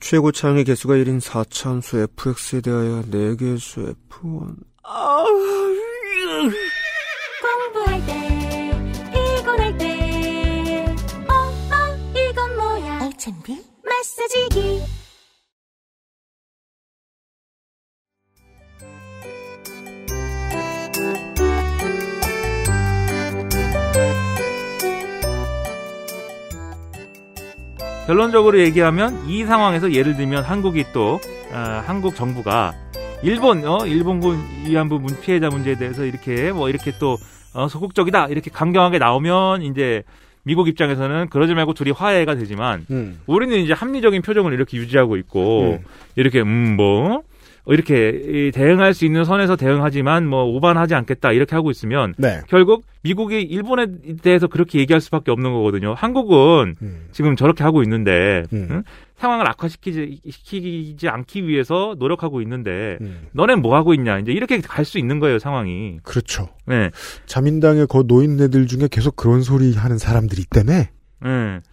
최고 창의 개수가 1인 4차함수 fx에 대하여 4개수 f1. 공부할 때 피곤할 때 이건 뭐야 알찬비 마사지기. 결론적으로 얘기하면 이 상황에서 예를 들면 한국이 또 한국 정부가 일본군 위안부 피해자 문제에 대해서 이렇게 또 소극적이다 이렇게 강경하게 나오면 이제 미국 입장에서는 그러지 말고 둘이 화해가 되지만 우리는 이제 합리적인 표정을 이렇게 유지하고 있고 이렇게 이렇게 대응할 수 있는 선에서 대응하지만 오반하지 않겠다 이렇게 하고 있으면 네. 결국 미국이 일본에 대해서 그렇게 얘기할 수밖에 없는 거거든요. 한국은 지금 저렇게 하고 있는데 상황을 악화시키지 않기 위해서 노력하고 있는데 너넨 뭐 하고 있냐 이제 이렇게 갈 수 있는 거예요 상황이. 그렇죠. 네. 자민당의 거 노인네들 중에 계속 그런 소리 하는 사람들이 때문에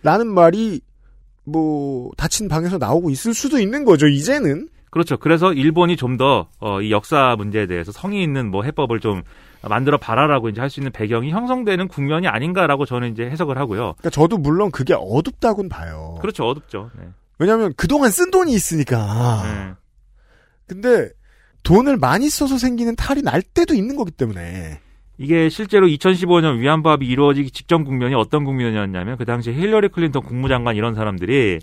라는 말이 닫힌 방에서 나오고 있을 수도 있는 거죠 이제는. 그렇죠. 그래서 일본이 좀 더 이 역사 문제에 대해서 성의 있는 해법을 좀 만들어 봐라라고 이제 할 수 있는 배경이 형성되는 국면이 아닌가라고 저는 이제 해석을 하고요. 그러니까 저도 물론 그게 어둡다고는 봐요. 그렇죠, 어둡죠. 네. 왜냐하면 그동안 쓴 돈이 있으니까. 네. 근데 돈을 많이 써서 생기는 탈이 날 때도 있는 거기 때문에. 이게 실제로 2015년 위안부 합의 이루어지기 직전 국면이 어떤 국면이었냐면 그 당시 힐러리 클린턴 국무장관 이런 사람들이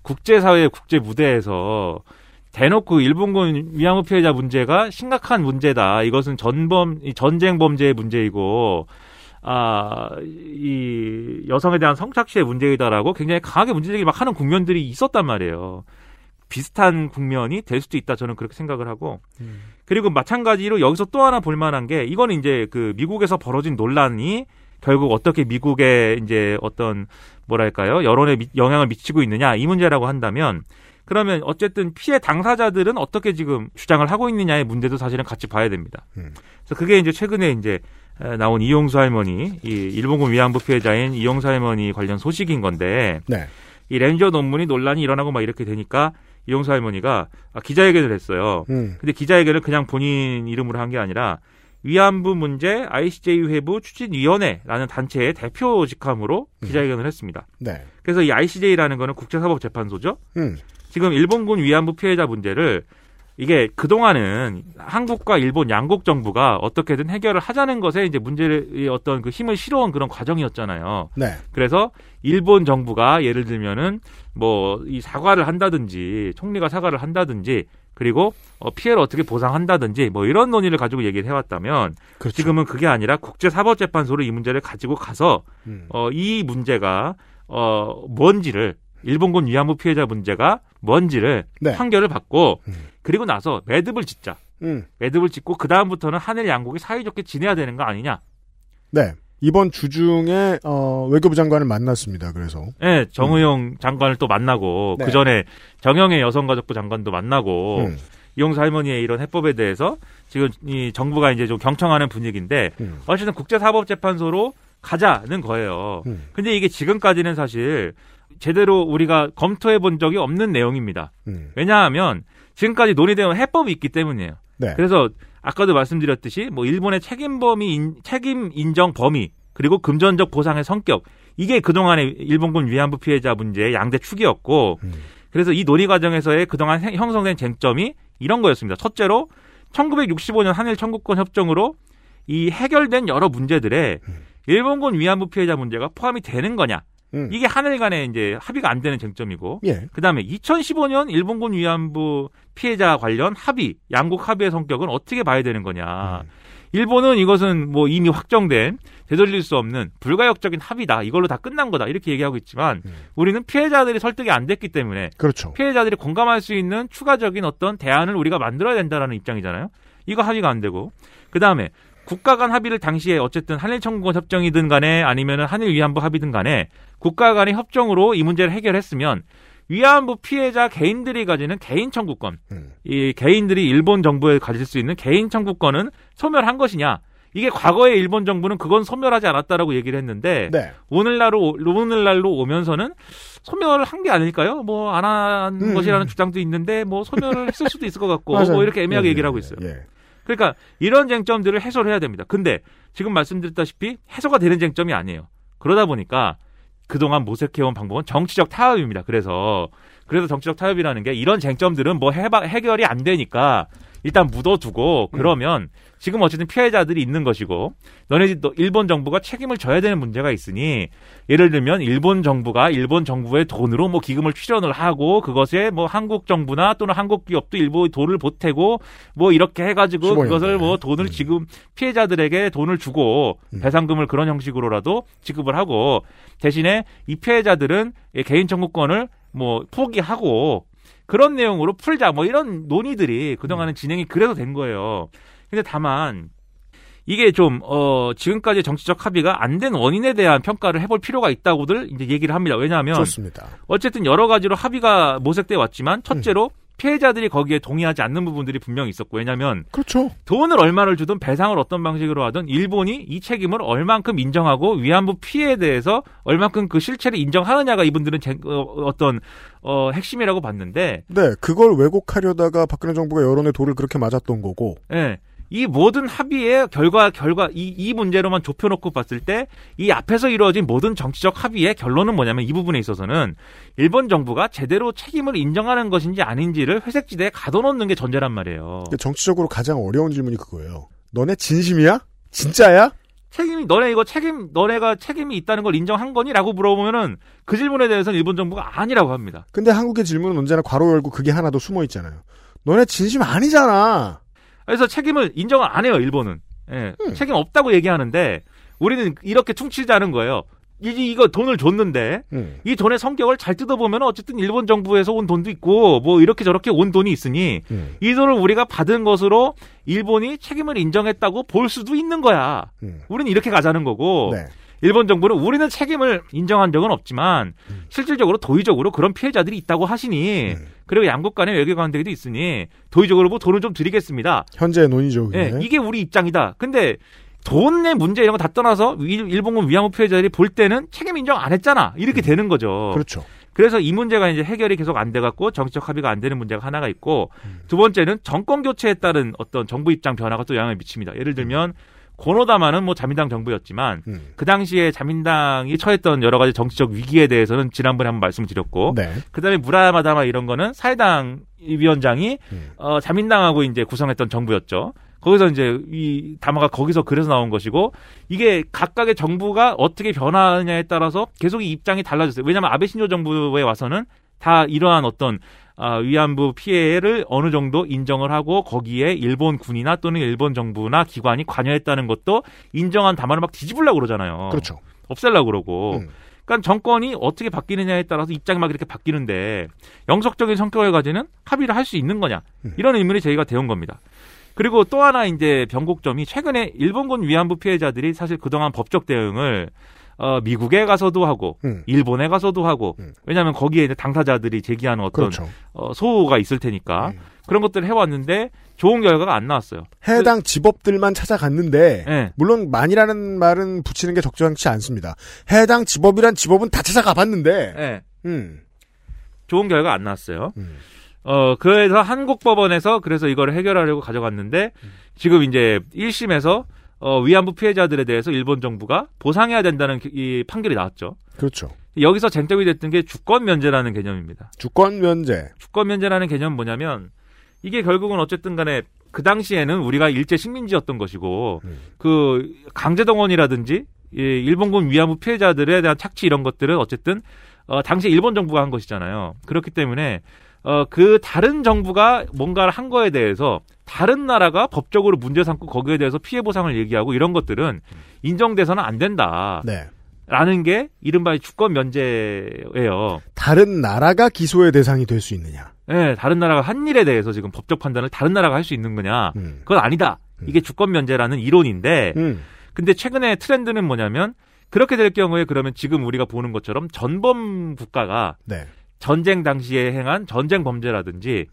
국제사회 국제 무대에서 대놓고 일본군 위안부 피해자 문제가 심각한 문제다. 이것은 전쟁 범죄의 문제이고, 이 여성에 대한 성착취의 문제이다라고 굉장히 강하게 문제제기를 막 하는 국면들이 있었단 말이에요. 비슷한 국면이 될 수도 있다. 저는 그렇게 생각을 하고. 그리고 마찬가지로 여기서 또 하나 볼만한 게, 이건 이제 그 미국에서 벌어진 논란이 결국 어떻게 미국의 이제 어떤, 여론에 영향을 미치고 있느냐, 이 문제라고 한다면, 그러면 어쨌든 피해 당사자들은 어떻게 지금 주장을 하고 있느냐의 문제도 사실은 같이 봐야 됩니다. 그래서 그게 이제 최근에 이제 나온 이용수 할머니, 이 일본군 위안부 피해자인 이용수 할머니 관련 소식인 건데, 네. 이 램지어 논문이 논란이 일어나고 막 이렇게 되니까 이용수 할머니가 기자회견을 했어요. 근데 기자회견을 그냥 본인 이름으로 한 게 아니라 위안부 문제 ICJ 회부 추진위원회라는 단체의 대표 직함으로 기자회견을 했습니다. 네. 그래서 이 ICJ라는 거는 국제사법재판소죠. 지금 일본군 위안부 피해자 문제를 이게 그동안은 한국과 일본 양국 정부가 어떻게든 해결을 하자는 것에 이제 문제의 어떤 그 힘을 실어온 그런 과정이었잖아요. 네. 그래서 일본 정부가 예를 들면은 뭐 이 사과를 한다든지 총리가 사과를 한다든지 그리고 피해를 어떻게 보상한다든지 뭐 이런 논의를 가지고 얘기를 해왔다면 그렇죠. 지금은 그게 아니라 국제사법재판소로 이 문제를 가지고 가서 이 문제가 뭔지를 일본군 위안부 피해자 문제가 뭔지를 네. 판결을 받고 그리고 나서 매듭을 짓자. 매듭을 짓고 그다음부터는 한일 양국이 사이좋게 지내야 되는 거 아니냐. 네. 이번 주중에 외교부 장관을 만났습니다. 그래서. 네. 정의용 장관을 또 만나고 네. 그전에 정영애 여성가족부 장관도 만나고 이용수 할머니의 이런 해법에 대해서 지금 이 정부가 이제 좀 경청하는 분위기인데 어쨌든 국제사법재판소로 가자는 거예요. 근데 이게 지금까지는 사실 제대로 우리가 검토해 본 적이 없는 내용입니다. 왜냐하면 지금까지 논의되는 해법이 있기 때문이에요. 네. 그래서 아까도 말씀드렸듯이 뭐 일본의 책임 인정 범위 그리고 금전적 보상의 성격 이게 그동안의 일본군 위안부 피해자 문제의 양대 축이었고 그래서 이 논의 과정에서의 그동안 형성된 쟁점이 이런 거였습니다. 첫째로 1965년 한일 청구권 협정으로 이 해결된 여러 문제들에 일본군 위안부 피해자 문제가 포함이 되는 거냐. 이게 한일 간에 이제 합의가 안 되는 쟁점이고, 예. 그 다음에 2015년 일본군 위안부 피해자 관련 합의, 양국 합의의 성격은 어떻게 봐야 되는 거냐. 일본은 이것은 뭐 이미 확정된 되돌릴 수 없는 불가역적인 합의다. 이걸로 다 끝난 거다. 이렇게 얘기하고 있지만 우리는 피해자들이 설득이 안 됐기 때문에 그렇죠. 피해자들이 공감할 수 있는 추가적인 어떤 대안을 우리가 만들어야 된다라는 입장이잖아요. 이거 합의가 안 되고, 그 다음에 국가 간 합의를 당시에 어쨌든 한일청구권 협정이든 간에 아니면 한일 위안부 합의든 간에 국가 간의 협정으로 이 문제를 해결했으면 위안부 피해자 개인들이 가지는 개인 청구권, 이 개인들이 일본 정부에 가질 수 있는 개인 청구권은 소멸한 것이냐. 이게 과거에 일본 정부는 그건 소멸하지 않았다라고 얘기를 했는데 네. 오늘날로 오면서는 소멸을 한 게 아닐까요? 뭐 안 한 것이라는 주장도 있는데 뭐 소멸을 했을 수도 있을 것 같고 뭐 이렇게 애매하게 얘기를 하고 있어요. 예. 그러니까 이런 쟁점들을 해소를 해야 됩니다. 근데 지금 말씀드렸다시피 해소가 되는 쟁점이 아니에요. 그러다 보니까 그동안 모색해온 방법은 정치적 타협입니다. 그래서 정치적 타협이라는 게 이런 쟁점들은 뭐 해결이 안 되니까 일단 묻어두고 그러면 지금 어쨌든 피해자들이 있는 것이고 너네도 일본 정부가 책임을 져야 되는 문제가 있으니 예를 들면 일본 정부가 일본 정부의 돈으로 뭐 기금을 출연을 하고 그것에 뭐 한국 정부나 또는 한국 기업도 일부 돈을 보태고 뭐 이렇게 해가지고 그것을 뭐 돈을 지금 피해자들에게 돈을 주고 배상금을 그런 형식으로라도 지급을 하고 대신에 이 피해자들은 개인 청구권을 뭐 포기하고 그런 내용으로 풀자 뭐 이런 논의들이 그동안은 진행이 그래서 된 거예요. 근데 다만 이게 좀 지금까지 정치적 합의가 안 된 원인에 대한 평가를 해볼 필요가 있다고들 이제 얘기를 합니다. 왜냐하면 좋습니다. 어쨌든 여러 가지로 합의가 모색돼 왔지만 첫째로 피해자들이 거기에 동의하지 않는 부분들이 분명히 있었고 왜냐하면 그렇죠. 돈을 얼마를 주든 배상을 어떤 방식으로 하든 일본이 이 책임을 얼만큼 인정하고 위안부 피해에 대해서 얼만큼 그 실체를 인정하느냐가 이분들은 핵심이라고 봤는데 네, 그걸 왜곡하려다가 박근혜 정부가 여론의 돌을 그렇게 맞았던 거고 네. 이 모든 합의의 결과 이 문제로만 좁혀놓고 봤을 때 이 앞에서 이루어진 모든 정치적 합의의 결론은 뭐냐면 이 부분에 있어서는 일본 정부가 제대로 책임을 인정하는 것인지 아닌지를 회색지대에 가둬놓는 게 전제란 말이에요. 정치적으로 가장 어려운 질문이 그거예요. 너네 진심이야? 진짜야? 너네가 책임이 있다는 걸 인정한 거니? 라고 물어보면은 그 질문에 대해서는 일본 정부가 아니라고 합니다. 근데 한국의 질문은 언제나 괄호 열고 그게 하나 더 숨어 있잖아요. 너네 진심 아니잖아. 그래서 책임을 인정을 안 해요, 일본은. 예. 책임 없다고 얘기하는데 우리는 이렇게 퉁치자는 거예요. 이거 돈을 줬는데 이 돈의 성격을 잘 뜯어보면 어쨌든 일본 정부에서 온 돈도 있고 뭐 이렇게 저렇게 온 돈이 있으니 이 돈을 우리가 받은 것으로 일본이 책임을 인정했다고 볼 수도 있는 거야. 우리는 이렇게 가자는 거고 네. 일본 정부는 우리는 책임을 인정한 적은 없지만 실질적으로 도의적으로 그런 피해자들이 있다고 하시니 그리고 양국 간의 외교 관계도 있으니 도의적으로 뭐 돈을 좀 드리겠습니다. 현재 논의죠. 네, 이게 우리 입장이다. 근데 돈 내 문제 이런 거 다 떠나서 일본군 위안부 피해자들이 볼 때는 책임 인정 안 했잖아. 이렇게 되는 거죠. 그렇죠. 그래서 이 문제가 이제 해결이 계속 안 돼갖고 정치적 합의가 안 되는 문제가 하나가 있고 두 번째는 정권 교체에 따른 어떤 정부 입장 변화가 또 영향을 미칩니다. 예를 들면 고노다마는 뭐 자민당 정부였지만 그 당시에 자민당이 처했던 여러 가지 정치적 위기에 대해서는 지난번에 한번 말씀드렸고 네. 그다음에 무라마다마 이런 거는 사회당 위원장이 자민당하고 이제 구성했던 정부였죠. 거기서 이제 이 담화가 거기서 그래서 나온 것이고 이게 각각의 정부가 어떻게 변하느냐에 따라서 계속 이 입장이 달라졌어요. 왜냐하면 아베 신조 정부에 와서는 다 이러한 어떤 위안부 피해를 어느 정도 인정을 하고 거기에 일본 군이나 또는 일본 정부나 기관이 관여했다는 것도 인정한 담화를 막 뒤집으려고 그러잖아요. 그렇죠. 없애려고 그러고. 그러니까 정권이 어떻게 바뀌느냐에 따라서 입장이 막 이렇게 바뀌는데 영속적인 성격을 가지는 합의를 할 수 있는 거냐. 이런 의문이 제기가 되온 겁니다. 그리고 또 하나 이제 변곡점이 최근에 일본군 위안부 피해자들이 사실 그동안 법적 대응을 미국에 가서도 하고 일본에 가서도 하고 왜냐하면 거기에 이제 당사자들이 제기하는 어떤 그렇죠. 소호가 있을 테니까 그런 것들을 해왔는데 좋은 결과가 안 나왔어요. 해당 지법들만 찾아갔는데 네. 물론 많이라는 말은 붙이는 게 적절치 않습니다. 해당 지법이란 지법은 다 찾아가봤는데 네. 좋은 결과 안 나왔어요. 그래서 한국 법원에서 그래서 이걸 해결하려고 가져갔는데 지금 이제 1심에서 위안부 피해자들에 대해서 일본 정부가 보상해야 된다는 이 판결이 나왔죠. 그렇죠. 여기서 쟁점이 됐던 게 주권면제라는 개념입니다. 주권면제. 주권면제라는 개념은 뭐냐면 이게 결국은 어쨌든 간에 그 당시에는 우리가 일제 식민지였던 것이고 그 강제동원이라든지 일본군 위안부 피해자들에 대한 착취 이런 것들은 어쨌든 당시 일본 정부가 한 것이잖아요. 그렇기 때문에 그 다른 정부가 뭔가를 한 거에 대해서 다른 나라가 법적으로 문제 삼고 거기에 대해서 피해 보상을 얘기하고 이런 것들은 인정돼서는 안 된다. 네. 라는 게 이른바 주권 면제예요. 다른 나라가 기소의 대상이 될 수 있느냐. 네. 다른 나라가 한 일에 대해서 지금 법적 판단을 다른 나라가 할 수 있는 거냐. 그건 아니다. 이게 주권 면제라는 이론인데 근데 최근에 트렌드는 뭐냐면 그렇게 될 경우에 그러면 지금 우리가 보는 것처럼 전범 국가가 네. 전쟁 당시에 행한 전쟁 범죄라든지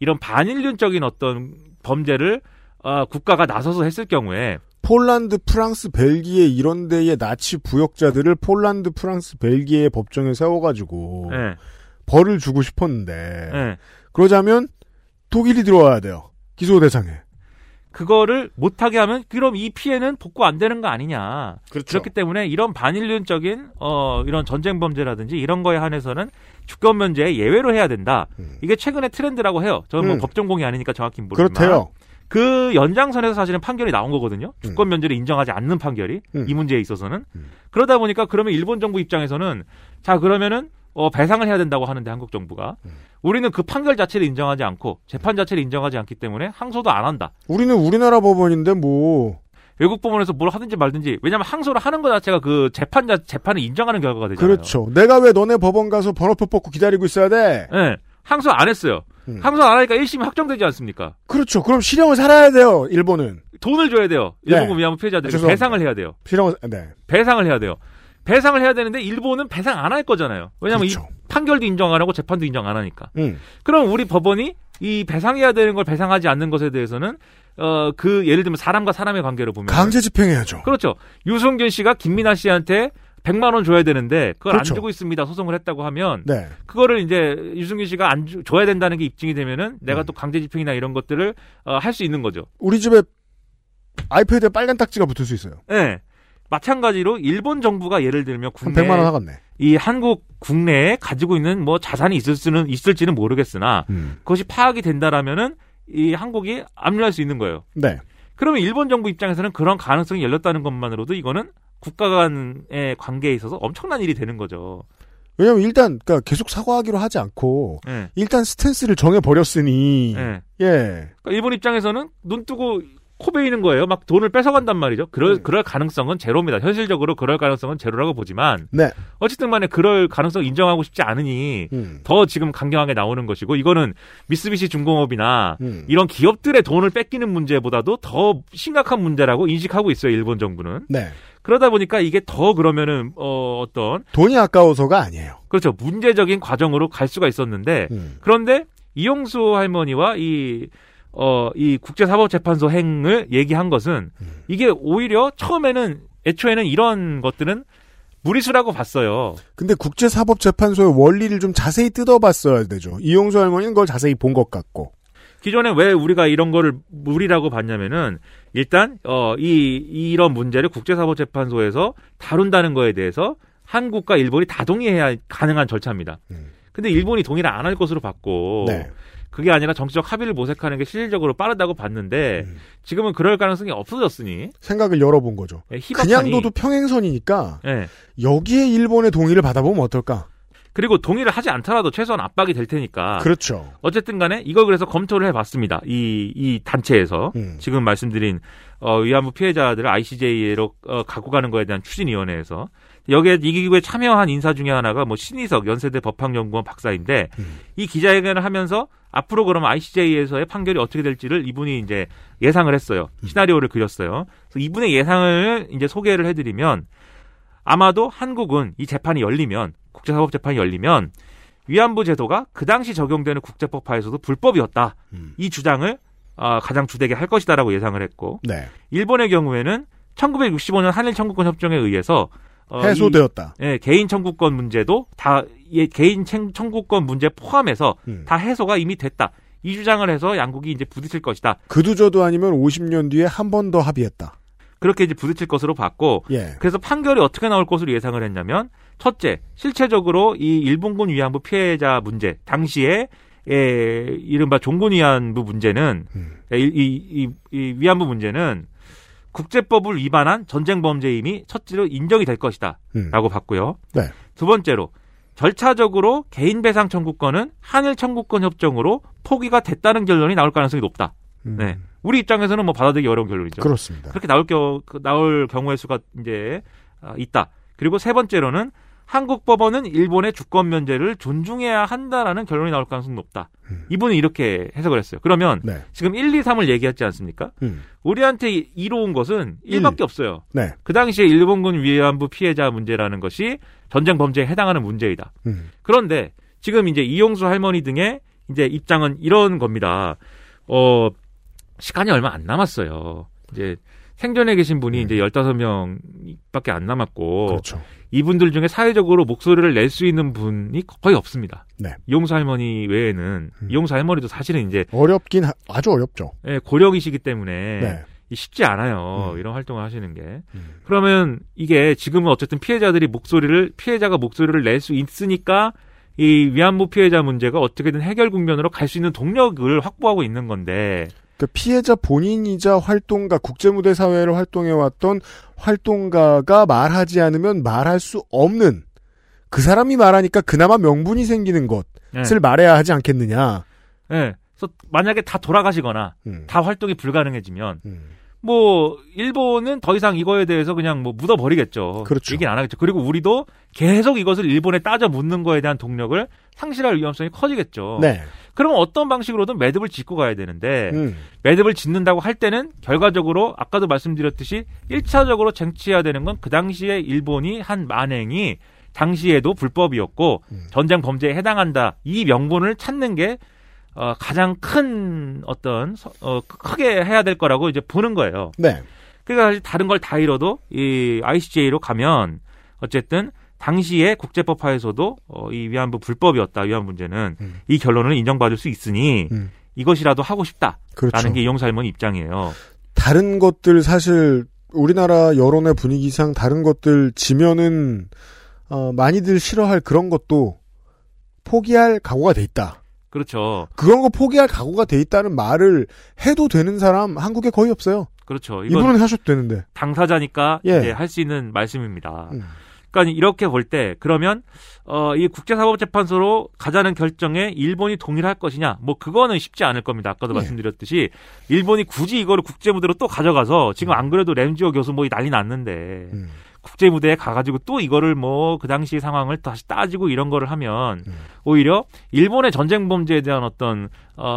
이런 반인륜적인 어떤 범죄를 국가가 나서서 했을 경우에 폴란드, 프랑스, 벨기에 이런 데의 나치 부역자들을 폴란드, 프랑스, 벨기에 법정에 세워가지고 네. 벌을 주고 싶었는데 네. 그러자면 독일이 들어와야 돼요. 기소 대상에. 그거를 못하게 하면 그럼 이 피해는 복구 안 되는 거 아니냐. 그렇죠. 그렇기 때문에 이런 반인륜적인 이런 전쟁 범죄라든지 이런 거에 한해서는 주권 면제에 예외로 해야 된다. 이게 최근의 트렌드라고 해요. 저는 뭐 법전공이 아니니까 정확히 모르지만. 그렇대요. 그 연장선에서 사실은 판결이 나온 거거든요. 주권 면제를 인정하지 않는 판결이 이 문제에 있어서는. 그러다 보니까 그러면 일본 정부 입장에서는 자 그러면은 배상을 해야 된다고 하는데 한국 정부가 우리는 그 판결 자체를 인정하지 않고 재판 자체를 인정하지 않기 때문에 항소도 안 한다. 우리는 우리나라 법원인데 뭐 외국 법원에서 뭘 하든지 말든지 왜냐하면 항소를 하는 것 자체가 그 재판을 인정하는 결과가 되잖아요. 그렇죠. 내가 왜 너네 법원 가서 번호표 뽑고 기다리고 있어야 돼? 네. 항소 안 했어요. 항소 안 하니까 1심이 확정되지 않습니까? 그렇죠. 그럼 실형을 살아야 돼요. 일본은 돈을 줘야 돼요. 일본군 위안부 피해자들 배상을 해야 돼요. 실형을 네. 배상을 해야 돼요. 배상을 해야 되는데 일본은 배상 안 할 거잖아요. 왜냐하면 그렇죠. 이 판결도 인정 안 하고 재판도 인정 안 하니까. 그럼 우리 법원이 이 배상해야 되는 걸 배상하지 않는 것에 대해서는 그 예를 들면 사람과 사람의 관계로 보면 강제 집행해야죠. 그렇죠. 유승균 씨가 김민하 씨한테 100만 원 줘야 되는데 그걸 그렇죠. 안 주고 있습니다. 소송을 했다고 하면 네. 그거를 이제 유승균 씨가 안 줘야 된다는 게 입증이 되면은 내가 또 강제 집행이나 이런 것들을 할 수 있는 거죠. 우리 집에 아이패드에 빨간 딱지가 붙을 수 있어요. 네. 마찬가지로 일본 정부가 예를 들면 국내 100만 원 하겠네. 이 한국 국내에 가지고 있는 뭐 자산이 있을지는 모르겠으나 그것이 파악이 된다라면은 이 한국이 압류할 수 있는 거예요. 네. 그러면 일본 정부 입장에서는 그런 가능성이 열렸다는 것만으로도 이거는 국가 간의 관계에 있어서 엄청난 일이 되는 거죠. 왜냐면 일단 그러니까 계속 사과하기로 하지 않고 네. 일단 스탠스를 정해 버렸으니 네. 예. 그러니까 일본 입장에서는 눈 뜨고 코베이는 거예요. 막 돈을 뺏어간단 말이죠. 그럴 가능성은 제로입니다. 현실적으로 그럴 가능성은 제로라고 보지만 네. 어쨌든 간에 그럴 가능성 인정하고 싶지 않으니 더 지금 강경하게 나오는 것이고 이거는 미쓰비시 중공업이나 이런 기업들의 돈을 뺏기는 문제보다도 더 심각한 문제라고 인식하고 있어요. 일본 정부는. 네. 그러다 보니까 이게 더 그러면은 어떤 돈이 아까워서가 아니에요. 그렇죠. 문제적인 과정으로 갈 수가 있었는데 그런데 이용수 할머니와 이 이 국제사법재판소 행을 얘기한 것은 이게 오히려 처음에는 애초에는 이런 것들은 무리수라고 봤어요. 근데 국제사법재판소의 원리를 좀 자세히 뜯어봤어야 되죠. 이용수 할머니는 그걸 자세히 본 것 같고. 기존에 왜 우리가 이런 거를 무리라고 봤냐면은 일단 이런 문제를 국제사법재판소에서 다룬다는 거에 대해서 한국과 일본이 다 동의해야 가능한 절차입니다. 근데 일본이 동의를 안 할 것으로 봤고 네. 그게 아니라 정치적 합의를 모색하는 게 실질적으로 빠르다고 봤는데 지금은 그럴 가능성이 없어졌으니 생각을 열어본 거죠. 네, 그냥 둬도 평행선이니까 네. 여기에 일본의 동의를 받아보면 어떨까? 그리고 동의를 하지 않더라도 최소한 압박이 될 테니까. 그렇죠. 어쨌든 간에 이걸 그래서 검토를 해봤습니다. 이 단체에서 지금 말씀드린 위안부 피해자들을 ICJ로 갖고 가는 거에 대한 추진위원회에서 여기에 이 기구에 참여한 인사 중에 하나가 뭐 신희석 연세대 법학연구원 박사인데 이 기자회견을 하면서 앞으로 그러면 ICJ에서의 판결이 어떻게 될지를 이분이 이제 예상을 했어요. 시나리오를 그렸어요. 그래서 이분의 예상을 이제 소개를 해드리면 아마도 한국은 이 재판이 열리면 국제사법재판이 열리면 위안부 제도가 그 당시 적용되는 국제법 하에서도 불법이었다. 이 주장을 가장 주되게 할 것이다라고 예상을 했고 네. 일본의 경우에는 1965년 한일 청구권 협정에 의해서 해소되었다. 예, 개인 청구권 문제도 다 개인 청구권 문제 포함해서 다 해소가 이미 됐다. 이 주장을 해서 양국이 이제 부딪힐 것이다. 그두저도 아니면 50년 뒤에 한 번 더 합의했다. 그렇게 이제 부딪힐 것으로 봤고 예. 그래서 판결이 어떻게 나올 것으로 예상을 했냐면 첫째, 실체적으로 이 일본군 위안부 피해자 문제 당시에 이른바 종군 위안부 문제는 이 위안부 문제는 국제법을 위반한 전쟁 범죄임이 첫째로 인정이 될 것이다 라고 봤고요. 네. 두 번째로 절차적으로 개인 배상 청구권은 한일 청구권 협정으로 포기가 됐다는 결론이 나올 가능성이 높다. 네. 우리 입장에서는 뭐 받아들이기 어려운 결론이죠. 그렇습니다. 그렇게 나올 경우의 수가 이제 있다. 그리고 세 번째로는 한국 법원은 일본의 주권면제를 존중해야 한다라는 결론이 나올 가능성이 높다. 이분은 이렇게 해석을 했어요. 그러면 네. 지금 1, 2, 3을 얘기했지 않습니까? 우리한테 이로운 것은 1밖에 없어요. 네. 그 당시에 일본군 위안부 피해자 문제라는 것이 전쟁 범죄에 해당하는 문제이다. 그런데 지금 이제 이용수 할머니 등의 이제 입장은 이런 겁니다. 시간이 얼마 안 남았어요. 이제 생존에 계신 분이 이제 15명밖에 안 남았고 그렇죠. 이분들 중에 사회적으로 목소리를 낼 수 있는 분이 거의 없습니다. 네. 이용수 할머니 외에는 이용수 할머니도 사실은 이제 아주 어렵죠. 예, 고령이시기 때문에 네. 쉽지 않아요. 이런 활동을 하시는 게. 그러면 이게 지금은 어쨌든 피해자가 목소리를 낼 수 있으니까 이 위안부 피해자 문제가 어떻게든 해결 국면으로 갈 수 있는 동력을 확보하고 있는 건데 그러니까 피해자 본인이자 활동가, 국제무대 사회를 활동해왔던 활동가가 말하지 않으면 말할 수 없는 그 사람이 말하니까 그나마 명분이 생기는 것을 네. 말해야 하지 않겠느냐. 네. 그래서 만약에 다 돌아가시거나 다 활동이 불가능해지면 뭐 일본은 더 이상 이거에 대해서 그냥 뭐 묻어버리겠죠. 그렇죠. 얘기는 안 하겠죠. 그리고 우리도 계속 이것을 일본에 따져 묻는 거에 대한 동력을 상실할 위험성이 커지겠죠. 네. 그러면 어떤 방식으로든 매듭을 짓고 가야 되는데 매듭을 짓는다고 할 때는 결과적으로 아까도 말씀드렸듯이 1차적으로 쟁취해야 되는 건 그 당시에 일본이 한 만행이 당시에도 불법이었고 전쟁 범죄에 해당한다. 이 명분을 찾는 게 가장 큰 크게 해야 될 거라고 이제 보는 거예요. 네. 그러니까 사실 다른 걸 다 잃어도 이 ICJ로 가면 어쨌든 당시에 국제법 하에서도 이 위안부 불법이었다. 위안부 문제는 이 결론을 인정받을 수 있으니 이것이라도 하고 싶다라는 그렇죠. 게 이용수 할머니 입장이에요. 다른 것들 사실 우리나라 여론의 분위기상 다른 것들 지면은 많이들 싫어할 그런 것도 포기할 각오가 돼 있다. 그렇죠. 그런 거 포기할 각오가 돼 있다는 말을 해도 되는 사람 한국에 거의 없어요. 그렇죠. 이분은 하셔도 되는데. 당사자니까 예. 이제 할 수 있는 말씀입니다. 그러니까 이렇게 볼 때 그러면 이 국제사법재판소로 가자는 결정에 일본이 동의를 할 것이냐? 뭐 그거는 쉽지 않을 겁니다. 아까도 네. 말씀드렸듯이 일본이 굳이 이거를 국제무대로 또 가져가서 지금 안 그래도 램지어 교수 뭐 난리 났는데 국제무대에 가가지고 또 이거를 뭐 그 당시 상황을 다시 따지고 이런 거를 하면 오히려 일본의 전쟁 범죄에 대한 어떤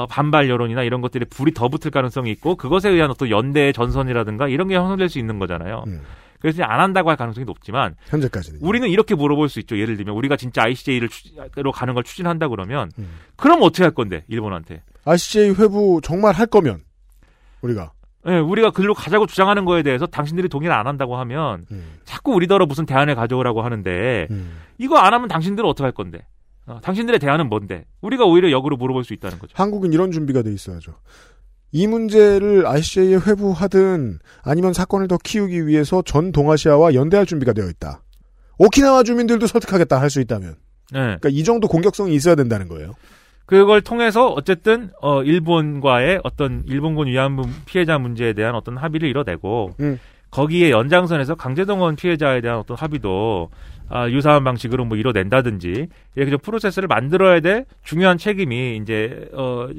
반발 여론이나 이런 것들에 불이 더 붙을 가능성이 있고 그것에 의한 어떤 연대의 전선이라든가 이런 게 형성될 수 있는 거잖아요. 그래서 안 한다고 할 가능성이 높지만 현재까지는 우리는 이렇게 물어볼 수 있죠. 예를 들면 우리가 진짜 ICJ로 가는 걸 추진한다 그러면 그럼 어떻게 할 건데 일본한테 RCJ 회부 정말 할 거면 우리가 네, 우리가 글로 가자고 주장하는 거에 대해서 당신들이 동의를 안 한다고 하면 자꾸 우리더러 무슨 대안을 가져오라고 하는데 이거 안 하면 당신들은 어떡할 건데? 당신들의 대안은 뭔데? 우리가 오히려 역으로 물어볼 수 있다는 거죠. 한국은 이런 준비가 돼 있어야죠. 이 문제를 RCJ에 회부하든 아니면 사건을 더 키우기 위해서 전 동아시아와 연대할 준비가 되어 있다. 오키나와 주민들도 설득하겠다 할 수 있다면. 네. 그러니까 이 정도 공격성이 있어야 된다는 거예요. 그걸 통해서 어쨌든 일본과의 어떤 일본군 위안부 피해자 문제에 대한 어떤 합의를 이뤄내고 거기에 연장선에서 강제동원 피해자에 대한 어떤 합의도 유사한 방식으로 뭐 이뤄낸다든지 이렇게 좀 프로세스를 만들어야 될 중요한 책임이 이제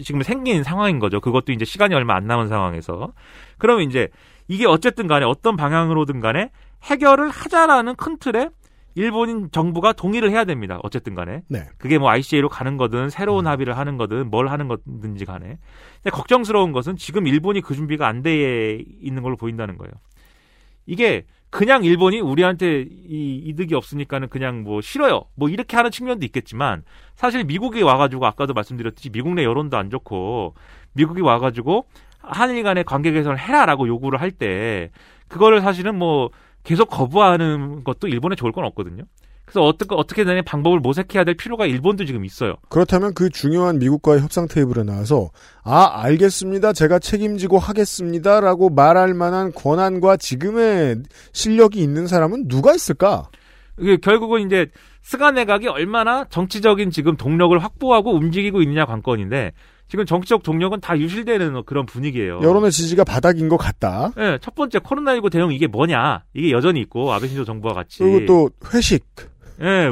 지금 생긴 상황인 거죠. 그것도 이제 시간이 얼마 안 남은 상황에서 그러면 이제 이게 어쨌든 간에 어떤 방향으로든 간에 해결을 하자라는 큰 틀에 일본인 정부가 동의를 해야 됩니다. 어쨌든 간에. 네. 그게 뭐 ICJ로 가는 거든 새로운 합의를 하는 거든 뭘 하는 거든지 간에. 근데 걱정스러운 것은 지금 일본이 그 준비가 안 돼 있는 걸로 보인다는 거예요. 이게 그냥 일본이 우리한테 이득이 없으니까는 그냥 뭐 싫어요. 뭐 이렇게 하는 측면도 있겠지만 사실 미국이 와가지고 아까도 말씀드렸듯이 미국 내 여론도 안 좋고 미국이 와가지고 한일 간의 관계 개선을 해라라고 요구를 할 때 그거를 사실은 뭐 계속 거부하는 것도 일본에 좋을 건 없거든요. 그래서 어떻게든 방법을 모색해야 될 필요가 일본도 지금 있어요. 그렇다면 그 중요한 미국과의 협상 테이블에 나와서 알겠습니다. 제가 책임지고 하겠습니다라고 말할 만한 권한과 지금의 실력이 있는 사람은 누가 있을까? 결국은 이제 스가 내각이 얼마나 정치적인 지금 동력을 확보하고 움직이고 있느냐 관건인데 지금 정치적 동력은 다 유실되는 그런 분위기예요. 여론의 지지가 바닥인 것 같다. 네, 첫 번째 코로나19 대응 이게 뭐냐. 이게 여전히 있고 아베 신조 정부와 같이. 그리고 또 회식. 네,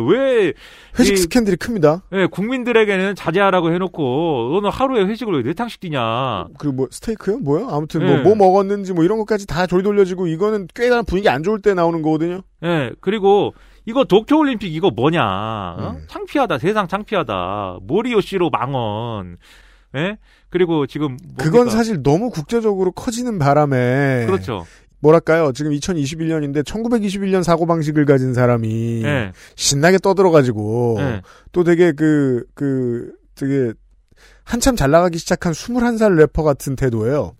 회식 스캔들이 큽니다. 네, 국민들에게는 자제하라고 해놓고 너는 하루에 회식을 왜 4탕씩 뛰냐. 그리고 뭐 스테이크요? 뭐요? 아무튼 네. 뭐 먹었는지 뭐 이런 것까지 다 돌려지고 이거는 꽤 다른 분위기 안 좋을 때 나오는 거거든요. 네, 그리고 이거 도쿄올림픽 이거 뭐냐. 어? 창피하다. 세상 창피하다. 모리오씨로 망언. 예? 그리고 지금 뭡니까? 그건 사실 너무 국제적으로 커지는 바람에 그렇죠. 뭐랄까요? 지금 2021년인데 1921년 사고방식을 가진 사람이 예. 신나게 떠들어가지고 예. 또 되게 되게 한참 잘 나가기 시작한 21살 래퍼 같은 태도예요.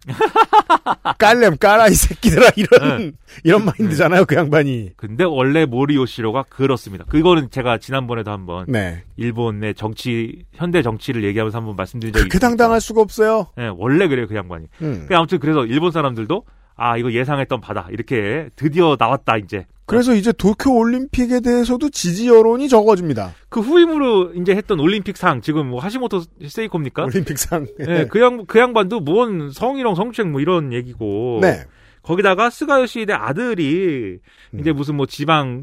깔렘 까라 이 새끼들아 이런 네. 이런 마인드잖아요 그 양반이. 근데 원래 모리오시로가 그렇습니다. 그거는 제가 지난번에도 한번 네. 일본의 정치 현대 정치를 얘기하면서 한번 말씀드린 적이 있습니다. 당당할 수가 없어요. 네, 원래 그래요 그 양반이. 아무튼 그래서 일본 사람들도 이거 예상했던 바다 이렇게 드디어 나왔다 이제. 그래서 이제 도쿄올림픽에 대해서도 지지 여론이 적어집니다. 그 후임으로 이제 했던 올림픽상, 지금 뭐 하시모토 세이코입니까? 올림픽상. 예, 네, 그 양반도 뭔 성희롱, 성추행 뭐 이런 얘기고. 네. 거기다가 스가요시대 아들이 이제 무슨 뭐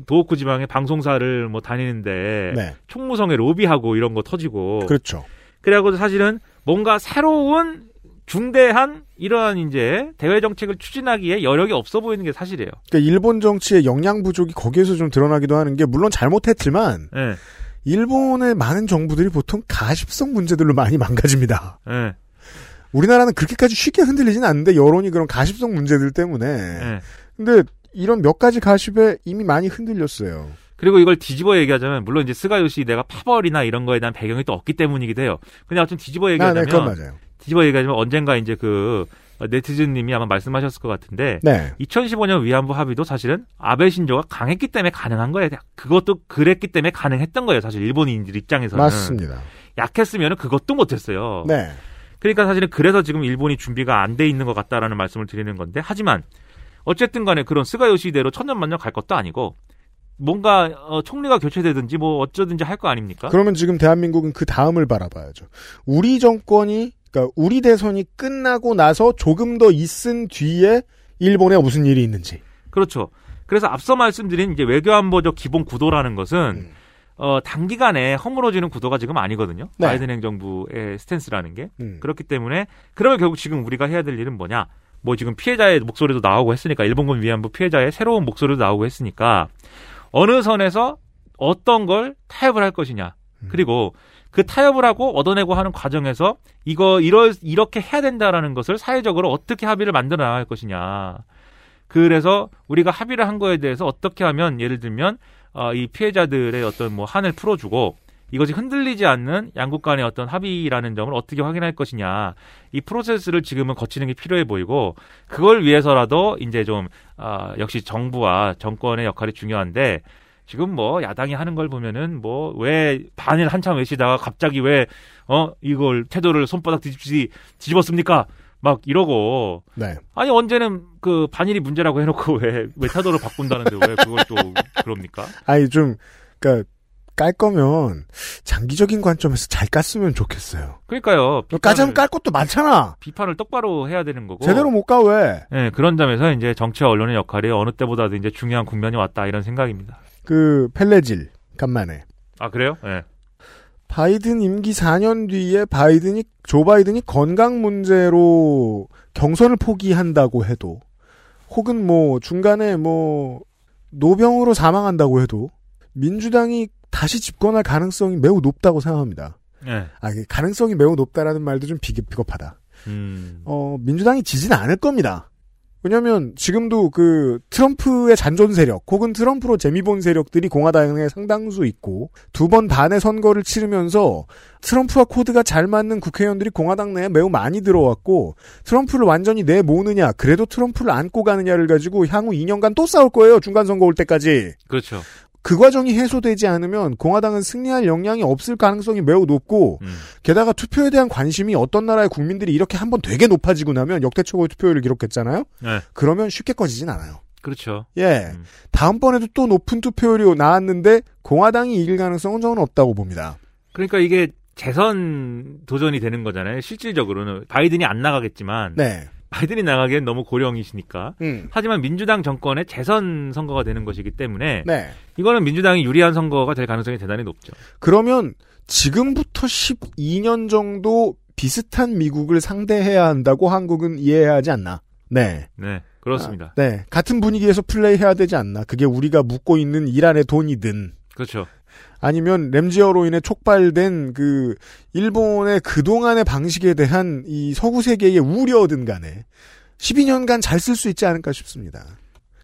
도호쿠 지방의 방송사를 뭐 다니는데. 네. 총무성에 로비하고 이런 거 터지고. 그렇죠. 그래가지고 사실은 뭔가 새로운 중대한 이러한 이제 대외 정책을 추진하기에 여력이 없어 보이는 게 사실이에요. 그러니까 일본 정치의 역량 부족이 거기에서 좀 드러나기도 하는 게 물론 잘못했지만 네. 일본의 많은 정부들이 보통 가십성 문제들로 많이 망가집니다. 네. 우리나라는 그렇게까지 쉽게 흔들리진 않는데 여론이 그런 가십성 문제들 때문에 네. 근데 이런 몇 가지 가십에 이미 많이 흔들렸어요. 그리고 이걸 뒤집어 얘기하자면 물론 이제 스가요시 내가 파벌이나 이런 거에 대한 배경이 또 없기 때문이기도 해요. 그냥 좀 뒤집어 얘기하자면 네, 그건 맞아요. 뒤집어 얘기하자면 언젠가 이제 그 네티즌님이 아마 말씀하셨을 것 같은데 네. 2015년 위안부 합의도 사실은 아베 신조가 강했기 때문에 가능한 거예요. 그것도 그랬기 때문에 가능했던 거예요. 사실 일본인들 입장에서는. 맞습니다. 약했으면 그것도 못했어요. 네. 그러니까 사실은 그래서 지금 일본이 준비가 안 돼 있는 것 같다라는 말씀을 드리는 건데 하지만 어쨌든 간에 그런 스가요시대로 천년만년 갈 것도 아니고 뭔가 총리가 교체되든지 뭐 어쩌든지 할 거 아닙니까? 그러면 지금 대한민국은 그 다음을 바라봐야죠. 우리 정권이 그러니까 우리 대선이 끝나고 나서 조금 더 있은 뒤에 일본에 무슨 일이 있는지. 그렇죠. 그래서 앞서 말씀드린 이제 외교안보적 기본 구도라는 것은 단기간에 허물어지는 구도가 지금 아니거든요. 네. 바이든 행정부의 스탠스라는 게. 그렇기 때문에 그러면 결국 지금 우리가 해야 될 일은 뭐냐. 뭐 지금 피해자의 목소리도 나오고 했으니까 일본군 위안부 피해자의 새로운 목소리도 나오고 했으니까 어느 선에서 어떤 걸 타협을 할 것이냐. 그리고 그 타협을 하고 얻어내고 하는 과정에서 이렇게 해야 된다라는 것을 사회적으로 어떻게 합의를 만들어 나갈 것이냐. 그래서 우리가 합의를 한 거에 대해서 어떻게 하면 예를 들면 이 피해자들의 어떤 뭐 한을 풀어주고 이것이 흔들리지 않는 양국 간의 어떤 합의라는 점을 어떻게 확인할 것이냐. 이 프로세스를 지금은 거치는 게 필요해 보이고, 그걸 위해서라도 이제 좀 역시 정부와 정권의 역할이 중요한데, 지금 야당이 하는 걸 보면은 왜 반일 한참 외치다가 갑자기 이걸 태도를 손바닥 뒤집었습니까? 막 이러고. 네. 아니, 언제는 그 반일이 문제라고 해놓고 왜 태도를 바꾼다는데 왜 그걸 또 그럽니까? 아니, 좀, 그러니까 깔 거면 장기적인 관점에서 잘 깠으면 좋겠어요. 그러니까요. 까자면 깔 것도 많잖아. 비판을 똑바로 해야 되는 거고. 제대로 못 까 왜? 네, 그런 점에서 이제 정치와 언론의 역할이 어느 때보다도 이제 중요한 국면이 왔다, 이런 생각입니다. 그 펠레질 간만에. 아, 그래요? 예. 네. 바이든 임기 4년 뒤에 조 바이든이 건강 문제로 경선을 포기한다고 해도, 혹은 중간에 노병으로 사망한다고 해도 민주당이 다시 집권할 가능성이 매우 높다고 생각합니다. 네. 아, 가능성이 매우 높다라는 말도 좀 비겁하다. 민주당이 지진 않을 겁니다. 왜냐면 지금도 그 트럼프의 잔존 세력 혹은 트럼프로 재미본 세력들이 공화당에 상당수 있고, 두 번 반의 선거를 치르면서 트럼프와 코드가 잘 맞는 국회의원들이 공화당 내에 매우 많이 들어왔고, 트럼프를 완전히 내모으느냐, 그래도 트럼프를 안고 가느냐를 가지고 향후 2년간 또 싸울 거예요. 중간 선거 올 때까지. 그렇죠. 그 과정이 해소되지 않으면 공화당은 승리할 역량이 없을 가능성이 매우 높고, 게다가 투표에 대한 관심이 어떤 나라의 국민들이 이렇게 한번 되게 높아지고 나면 역대 최고의 투표율을 기록했잖아요. 네. 그러면 쉽게 꺼지진 않아요. 그렇죠. 예. 다음번에도 또 높은 투표율이 나왔는데 공화당이 이길 가능성은 저는 없다고 봅니다. 그러니까 이게 재선 도전이 되는 거잖아요. 실질적으로는 바이든이 안 나가겠지만. 네. 바이든이 나가기엔 너무 고령이시니까. 하지만 민주당 정권의 재선 선거가 되는 것이기 때문에, 네, 이거는 민주당이 유리한 선거가 될 가능성이 대단히 높죠. 그러면 지금부터 12년 정도 비슷한 미국을 상대해야 한다고 한국은 이해해야 하지 않나. 네. 네, 그렇습니다. 아, 네, 같은 분위기에서 플레이해야 되지 않나. 그게 우리가 묻고 있는 이란의 돈이든. 그렇죠. 아니면 램지어로 인해 촉발된 그 일본의 그동안의 방식에 대한 이 서구 세계의 우려든 간에 12년간 잘 쓸 수 있지 않을까 싶습니다.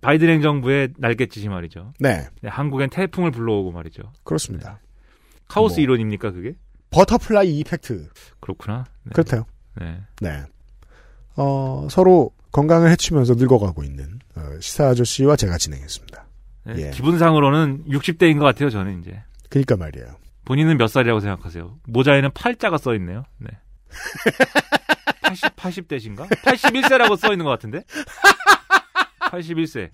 바이든 행정부의 날갯짓이 말이죠. 네. 한국엔 태풍을 불러오고 말이죠. 그렇습니다. 네. 카오스 이론입니까, 그게? 버터플라이 이펙트. 그렇구나. 네. 그렇대요. 네. 네. 서로 건강을 해치면서 늙어가고 있는 시사 아저씨와 제가 진행했습니다. 네, 예. 기분상으로는 60대인 것 같아요, 저는 이제. 그러니까 말이에요. 본인은 몇 살이라고 생각하세요? 모자에는 8자가 써있네요. 네. 80대신가? 81세라고 써있는 것 같은데? 81세.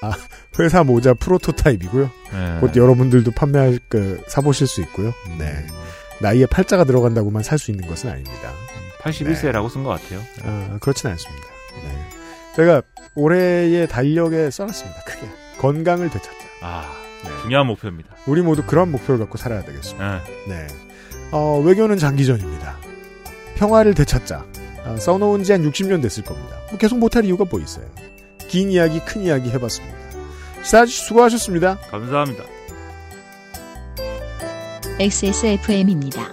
아, 회사 모자 프로토타입이고요. 네. 곧 여러분들도 사보실 수 있고요. 네. 나이에 8자가 들어간다고만 살 수 있는 것은 아닙니다. 81세라고 네. 쓴 것 같아요. 그렇진 않습니다. 네. 제가 올해의 달력에 써놨습니다. 크게. 건강을 되찾자. 아, 네. 중요한 목표입니다. 우리 모두 그런 목표를 갖고 살아야 되겠습니다. 네. 외교는 장기전입니다. 평화를 되찾자. 써놓은 지 한 60년 됐을 겁니다. 계속 못할 이유가 뭐 있어요. 긴 이야기, 큰 이야기 해봤습니다. 시사아저씨 수고하셨습니다. 감사합니다. XSFM입니다.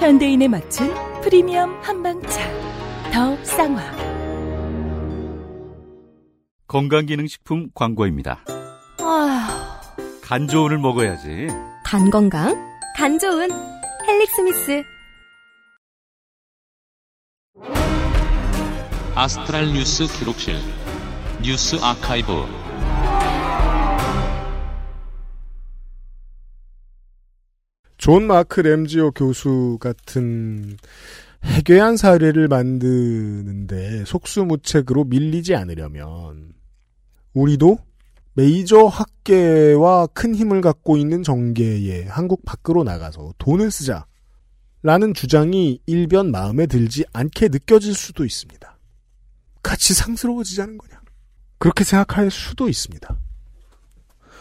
현대인에 맞춘 프리미엄 한방차 더 쌍화. 건강기능식품 광고입니다. 아, 간 좋은을 먹어야지. 간 건강, 간 좋은 헬릭스미스. 아스트랄 뉴스 기록실 뉴스 아카이브. 존 마크 램지어 교수 같은 해괴한 사례를 만드는데 속수무책으로 밀리지 않으려면 우리도 메이저 학계와 큰 힘을 갖고 있는 정계에 한국 밖으로 나가서 돈을 쓰자 라는 주장이 일변 마음에 들지 않게 느껴질 수도 있습니다. 같이 상스러워지자는 거냐. 그렇게 생각할 수도 있습니다.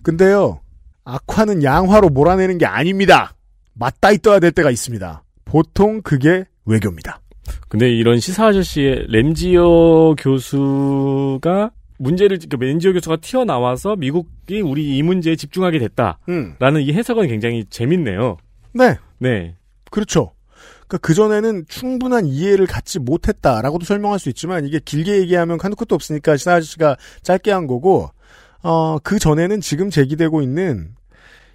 근데요. 악화는 양화로 몰아내는 게 아닙니다. 맞닿이 떠야 될 때가 있습니다. 보통 그게 외교입니다. 근데 이런 시사 아저씨의 램지어 교수가 문제를, 램지어 교수가 튀어나와서 미국이 우리 이 문제에 집중하게 됐다라는 이 해석은 굉장히 재밌네요. 네. 네. 그렇죠. 그러니까 그전에는 충분한 이해를 갖지 못했다라고도 설명할 수 있지만 이게 길게 얘기하면 한두 끝도 없으니까 시사 아저씨가 짧게 한 거고, 그전에는 지금 제기되고 있는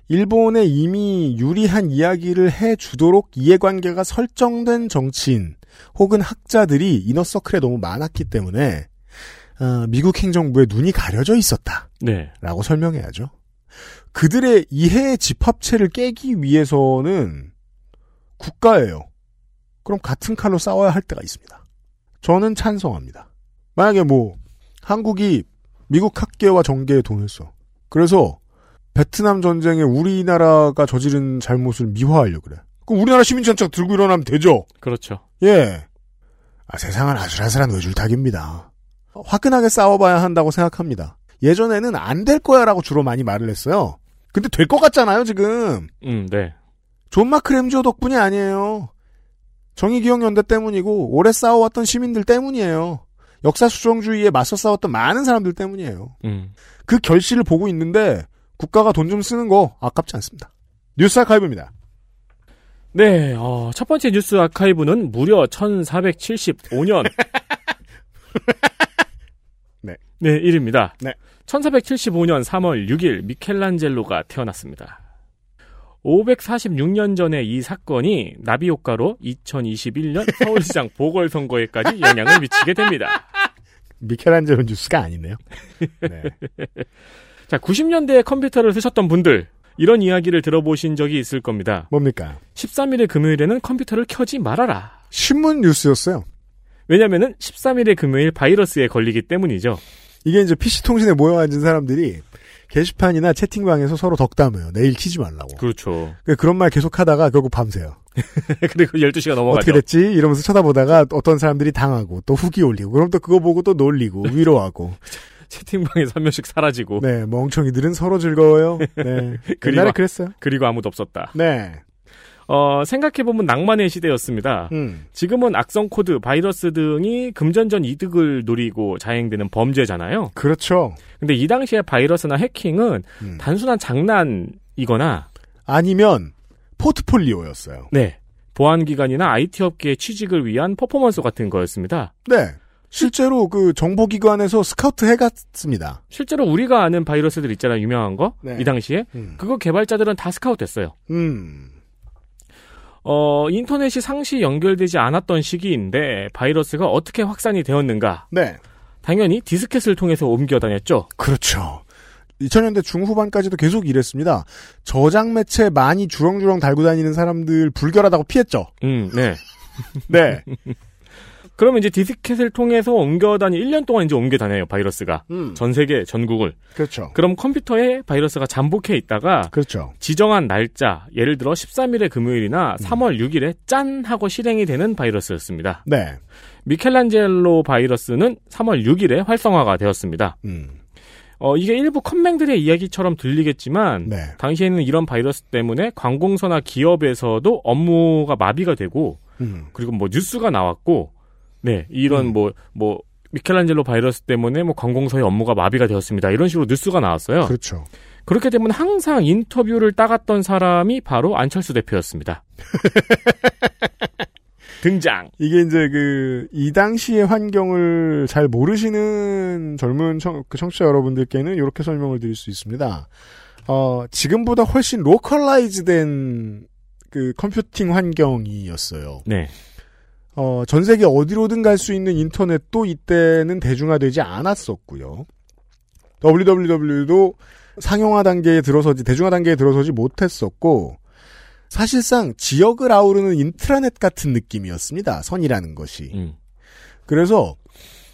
일본에 이미 유리한 이야기를 해주도록 이해관계가 설정된 정치인 혹은 학자들이 이너서클에 너무 많았기 때문에 미국 행정부의 눈이 가려져 있었다. 네. 라고 설명해야죠. 그들의 이해의 집합체를 깨기 위해서는 국가예요. 그럼 같은 칼로 싸워야 할 때가 있습니다. 저는 찬성합니다. 만약에 한국이 미국 학계와 정계에 돈을 써. 그래서 베트남 전쟁에 우리나라가 저지른 잘못을 미화하려고 그래. 그럼 우리나라 시민전차가 들고 일어나면 되죠? 그렇죠. 예. 세상은 아슬아슬한 외줄타기입니다. 화끈하게 싸워봐야 한다고 생각합니다. 예전에는 안 될 거야 라고 주로 많이 말을 했어요. 근데 될 것 같잖아요, 지금. 네. 존 마크 램지어 덕분이 아니에요. 정의기억연대 때문이고 오래 싸워왔던 시민들 때문이에요. 역사수정주의에 맞서 싸웠던 많은 사람들 때문이에요. 그 결실을 보고 있는데 국가가 돈 좀 쓰는 거 아깝지 않습니다. 뉴스 아카이브입니다. 네, 첫 번째 뉴스 아카이브는 무려 1475년 네, 일입니다. 네. 1475년 3월 6일 미켈란젤로가 태어났습니다. 546년 전에 이 사건이 나비효과로 2021년 서울시장 보궐선거에까지 영향을 미치게 됩니다. 미켈란젤로 뉴스가 아니네요. 네. 자, 90년대에 컴퓨터를 쓰셨던 분들 이런 이야기를 들어보신 적이 있을 겁니다. 뭡니까? 13일의 금요일에는 컴퓨터를 켜지 말아라. 신문 뉴스였어요. 왜냐면은 13일의 금요일 바이러스에 걸리기 때문이죠. 이게 이제 PC통신에 모여앉은 사람들이 게시판이나 채팅방에서 서로 덕담해요. 내일 키지 말라고. 그렇죠. 그런 말 계속하다가 결국 밤새요. 그리고 12시가 넘어가죠. 어떻게 됐지? 이러면서 쳐다보다가 어떤 사람들이 당하고 또 후기 올리고 그럼 또 그거 보고 또 놀리고 위로하고. 채팅방에서 한 명씩 사라지고. 네. 멍청이들은 서로 즐거워요. 네. 옛날에 그랬어요. 그리고 아무도 없었다. 네. 생각해보면 낭만의 시대였습니다. 지금은 악성코드, 바이러스 등이 금전적 이득을 노리고 자행되는 범죄잖아요. 그렇죠. 근데 이 당시에 바이러스나 해킹은 단순한 장난이거나 아니면 포트폴리오였어요. 네. 보안기관이나 IT업계의 취직을 위한 퍼포먼스 같은 거였습니다. 네. 실제로 그 정보기관에서 스카우트 해갔습니다. 실제로 우리가 아는 바이러스들 있잖아요. 유명한 거. 네. 이 당시에. 그거 개발자들은 다 스카우트 했어요. 인터넷이 상시 연결되지 않았던 시기인데 바이러스가 어떻게 확산이 되었는가? 네. 당연히 디스켓을 통해서 옮겨 다녔죠. 그렇죠. 2000년대 중후반까지도 계속 이랬습니다. 저장 매체 많이 주렁주렁 달고 다니는 사람들 불결하다고 피했죠. 네. 네. 그러면 이제 디스켓을 통해서 옮겨 다니 1년 동안 이제 옮겨 다녀요, 바이러스가. 전 세계, 전국을. 그렇죠. 그럼 컴퓨터에 바이러스가 잠복해 있다가 그렇죠. 지정한 날짜, 예를 들어 13일의 금요일이나 3월 6일에 짠 하고 실행이 되는 바이러스였습니다. 네. 미켈란젤로 바이러스는 3월 6일에 활성화가 되었습니다. 이게 일부 컴맹들의 이야기처럼 들리겠지만 네. 당시에는 이런 바이러스 때문에 관공서나 기업에서도 업무가 마비가 되고 그리고 뉴스가 나왔고 네, 이런 미켈란젤로 바이러스 때문에 관공서의 업무가 마비가 되었습니다. 이런 식으로 뉴스가 나왔어요. 그렇죠. 그렇게 되면 항상 인터뷰를 따갔던 사람이 바로 안철수 대표였습니다. 등장. 이게 이제 이 당시의 환경을 잘 모르시는 젊은 청취자 여러분들께는 이렇게 설명을 드릴 수 있습니다. 지금보다 훨씬 로컬라이즈된 컴퓨팅 환경이었어요. 네. 전 세계 어디로든 갈 수 있는 인터넷도 이때는 대중화되지 않았었고요. www도 대중화 단계에 들어서지 못했었고 사실상 지역을 아우르는 인트라넷 같은 느낌이었습니다. 선이라는 것이. 그래서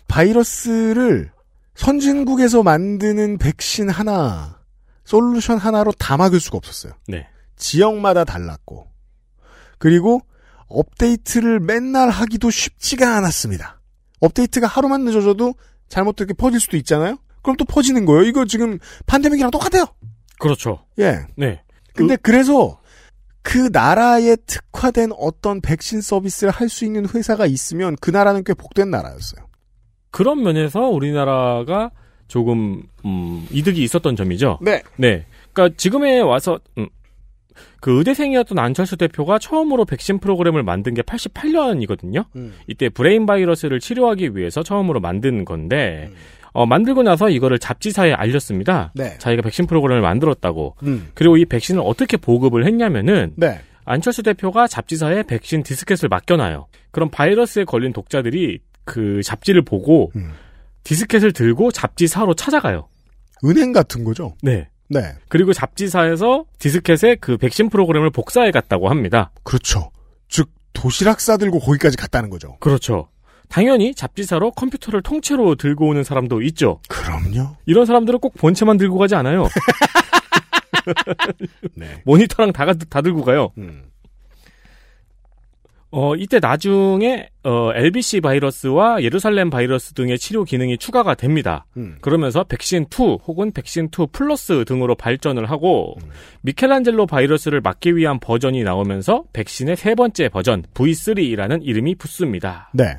바이러스를 선진국에서 만드는 백신 하나, 솔루션 하나로 다 막을 수가 없었어요. 네. 지역마다 달랐고. 그리고 업데이트를 맨날 하기도 쉽지가 않았습니다. 업데이트가 하루만 늦어져도 잘못 이렇게 퍼질 수도 있잖아요. 그럼 또 퍼지는 거예요. 이거 지금 팬데믹이랑 똑같아요. 그렇죠. 예. 네. 근데 그래서 그 나라에 특화된 어떤 백신 서비스를 할 수 있는 회사가 있으면 그 나라는 꽤 복된 나라였어요. 그런 면에서 우리나라가 조금 이득이 있었던 점이죠. 네. 네. 그러니까 지금에 와서 그 의대생이었던 안철수 대표가 처음으로 백신 프로그램을 만든 게 88년이거든요. 이때 브레인 바이러스를 치료하기 위해서 처음으로 만든 건데 만들고 나서 이거를 잡지사에 알렸습니다. 네. 자기가 백신 프로그램을 만들었다고. 그리고 이 백신을 어떻게 보급을 했냐면은 네. 안철수 대표가 잡지사에 백신 디스켓을 맡겨놔요. 그럼 바이러스에 걸린 독자들이 그 잡지를 보고 디스켓을 들고 잡지사로 찾아가요. 은행 같은 거죠? 네. 네. 그리고 잡지사에서 디스켓에 그 백신 프로그램을 복사해 갔다고 합니다. 그렇죠. 즉 도시락 싸들고 거기까지 갔다는 거죠. 그렇죠. 당연히 잡지사로 컴퓨터를 통째로 들고 오는 사람도 있죠. 그럼요. 이런 사람들은 꼭 본체만 들고 가지 않아요. 네. 모니터랑 다 들고 가요. 이때 나중에 LBC 바이러스와 예루살렘 바이러스 등의 치료 기능이 추가가 됩니다. 그러면서 백신2 혹은 백신2 플러스 등으로 발전을 하고 미켈란젤로 바이러스를 막기 위한 버전이 나오면서 백신의 세 번째 버전 V3라는 이름이 붙습니다. 네.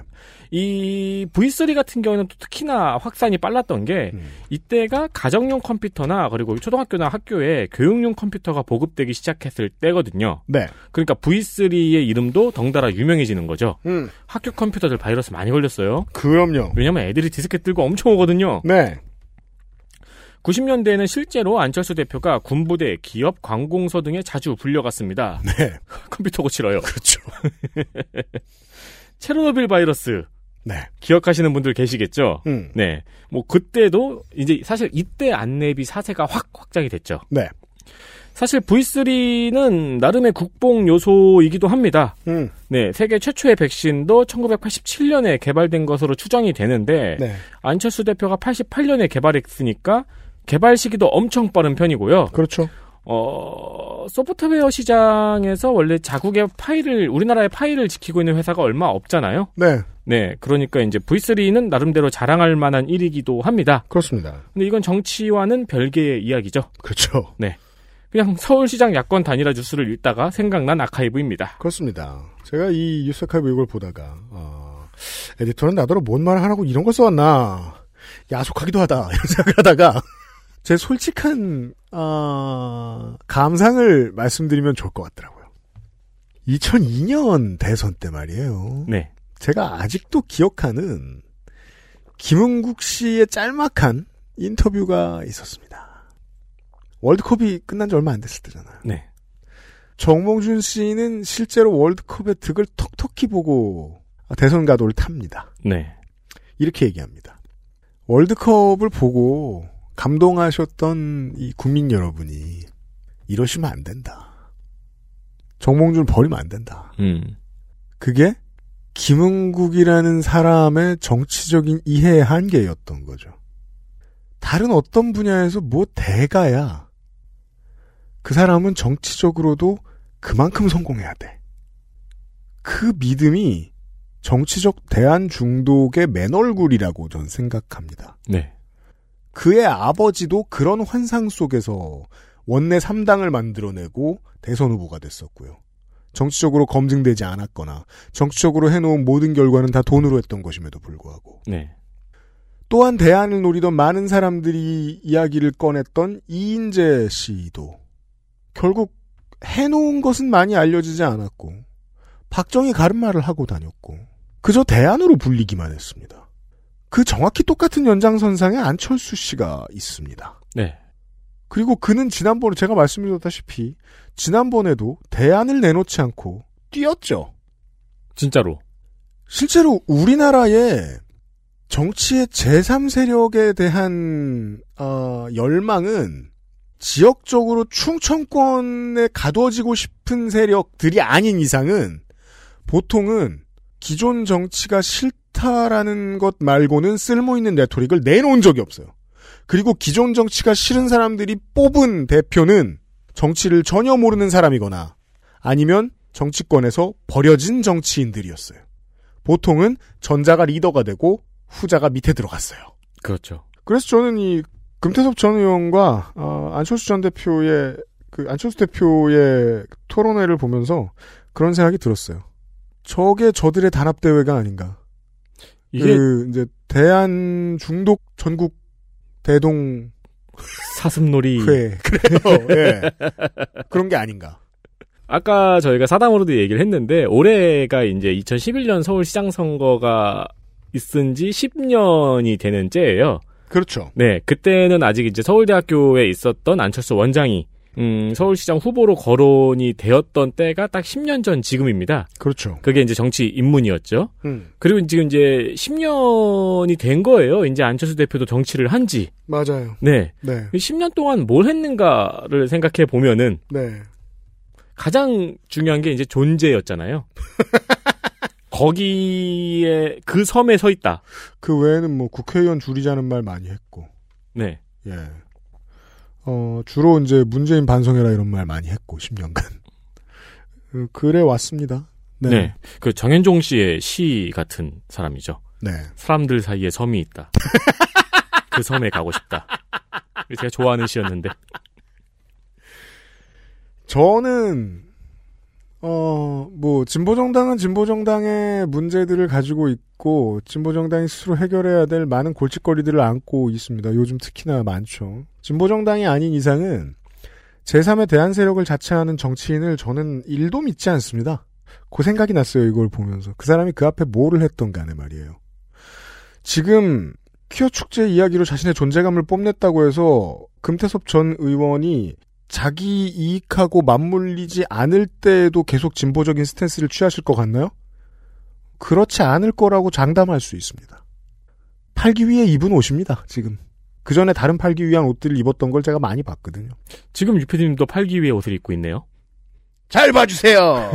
이 V3 같은 경우는 또 특히나 확산이 빨랐던 게 이때가 가정용 컴퓨터나 그리고 초등학교나 학교에 교육용 컴퓨터가 보급되기 시작했을 때거든요. 네. 그러니까 V3의 이름도 덩달아 유명해지는 거죠. 학교 컴퓨터들 바이러스 많이 걸렸어요. 그럼요. 왜냐면 애들이 디스켓 들고 엄청 오거든요. 네. 90년대에는 실제로 안철수 대표가 군부대, 기업, 관공서 등에 자주 불려갔습니다. 네. 컴퓨터 고치러요. 그렇죠. 체르노빌 바이러스. 네. 기억하시는 분들 계시겠죠? 네. 뭐, 그때도, 이제, 사실 이때 안내비 사세가 확 확장이 됐죠. 네. 사실 V3는 나름의 국뽕 요소이기도 합니다. 네. 세계 최초의 백신도 1987년에 개발된 것으로 추정이 되는데, 네. 안철수 대표가 88년에 개발했으니까, 개발 시기도 엄청 빠른 편이고요. 그렇죠. 소프트웨어 시장에서 원래 자국의 우리나라의 파일을 지키고 있는 회사가 얼마 없잖아요. 네. 네. 그러니까 이제 V3는 나름대로 자랑할 만한 일이기도 합니다. 그렇습니다. 근데 이건 정치와는 별개의 이야기죠. 그렇죠. 네. 그냥 서울시장 야권 단일화 뉴스를 읽다가 생각난 아카이브입니다. 그렇습니다. 제가 이 뉴스 아카이브 이걸 보다가, 에디터는 나더러 뭔 말을 하라고 이런 걸 써왔나. 야속하기도 하다. 이런 생각을 하다가. 제 솔직한 감상을 말씀드리면 좋을 것 같더라고요. 2002년 대선 때 말이에요. 네. 제가 아직도 기억하는 김은국 씨의 짤막한 인터뷰가 있었습니다. 월드컵이 끝난 지 얼마 안 됐을 때잖아요. 네. 정몽준 씨는 실제로 월드컵의 득을 톡톡히 보고 대선 가도를 탑니다. 네. 이렇게 얘기합니다. 월드컵을 보고 감동하셨던 이 국민 여러분이 이러시면 안 된다. 정몽준 버리면 안 된다. 그게 김은국이라는 사람의 정치적인 이해의 한계였던 거죠. 다른 어떤 분야에서 뭐 대가야 그 사람은 정치적으로도 그만큼 성공해야 돼. 그 믿음이 정치적 대안 중독의 맨얼굴이라고 저는 생각합니다. 네. 그의 아버지도 그런 환상 속에서 원내 3당을 만들어내고 대선 후보가 됐었고요. 정치적으로 검증되지 않았거나 정치적으로 해놓은 모든 결과는 다 돈으로 했던 것임에도 불구하고. 네. 또한 대안을 노리던 많은 사람들이 이야기를 꺼냈던 이인재 씨도 결국 해놓은 것은 많이 알려지지 않았고 박정희 가르마를 하고 다녔고 그저 대안으로 불리기만 했습니다. 그 정확히 똑같은 연장선상에 안철수 씨가 있습니다. 네. 그리고 그는 지난번에 제가 말씀드렸다시피 지난번에도 대안을 내놓지 않고 뛰었죠. 진짜로. 실제로 우리나라의 정치의 제3세력에 대한 열망은 지역적으로 충청권에 가둬지고 싶은 세력들이 아닌 이상은 보통은 기존 정치가 싫다라는 것 말고는 쓸모있는 레토릭을 내놓은 적이 없어요. 그리고 기존 정치가 싫은 사람들이 뽑은 대표는 정치를 전혀 모르는 사람이거나 아니면 정치권에서 버려진 정치인들이었어요. 보통은 전자가 리더가 되고 후자가 밑에 들어갔어요. 그렇죠. 그래서 저는 이 금태섭 전 의원과 안철수 전 대표의 안철수 대표의 토론회를 보면서 그런 생각이 들었어요. 저게 저들의 단합 대회가 아닌가. 이게 이제 대한 중독 전국 대동 사슴놀이 그래요. 예. 그런 게 아닌가. 아까 저희가 사담으로도 얘기를 했는데 올해가 이제 2011년 서울시장 선거가 있은 지 10년이 되는 째예요. 그렇죠. 네, 그때는 아직 이제 서울대학교에 있었던 안철수 원장이 서울시장 후보로 거론이 되었던 때가 딱 10년 전 지금입니다. 그렇죠. 그게 이제 정치 입문이었죠. 그리고 지금 이제 10년이 된 거예요. 이제 안철수 대표도 정치를 한 지. 맞아요. 네. 네. 10년 동안 뭘 했는가를 생각해 보면은 네. 가장 중요한 게 이제 존재였잖아요. 거기에 그 섬에 서 있다. 그 외에는 뭐 국회의원 줄이자는 말 많이 했고. 네. 예. 주로 이제 문재인 반성해라 이런 말 많이 했고 10년간 그래 왔습니다. 네. 네. 그 정현종 씨의 시 같은 사람이죠. 네. 사람들 사이에 섬이 있다. 그 섬에 가고 싶다. 제가 좋아하는 시였는데. 저는 뭐 진보정당은 진보정당의 문제들을 가지고 있고 진보정당이 스스로 해결해야 될 많은 골칫거리들을 안고 있습니다. 요즘 특히나 많죠. 진보정당이 아닌 이상은 제3의 대안 세력을 자처하는 정치인을 저는 1도 믿지 않습니다. 그 생각이 났어요. 이걸 보면서. 그 사람이 그 앞에 뭐를 했던 간에 말이에요. 지금 퀴어 축제 이야기로 자신의 존재감을 뽐냈다고 해서 금태섭 전 의원이 자기 이익하고 맞물리지 않을 때에도 계속 진보적인 스탠스를 취하실 것 같나요? 그렇지 않을 거라고 장담할 수 있습니다. 팔기 위해 입은 옷입니다. 지금. 그 전에 다른 팔기 위한 옷들을 입었던 걸 제가 많이 봤거든요. 지금 유피디님도 팔기 위해 옷을 입고 있네요. 잘 봐주세요.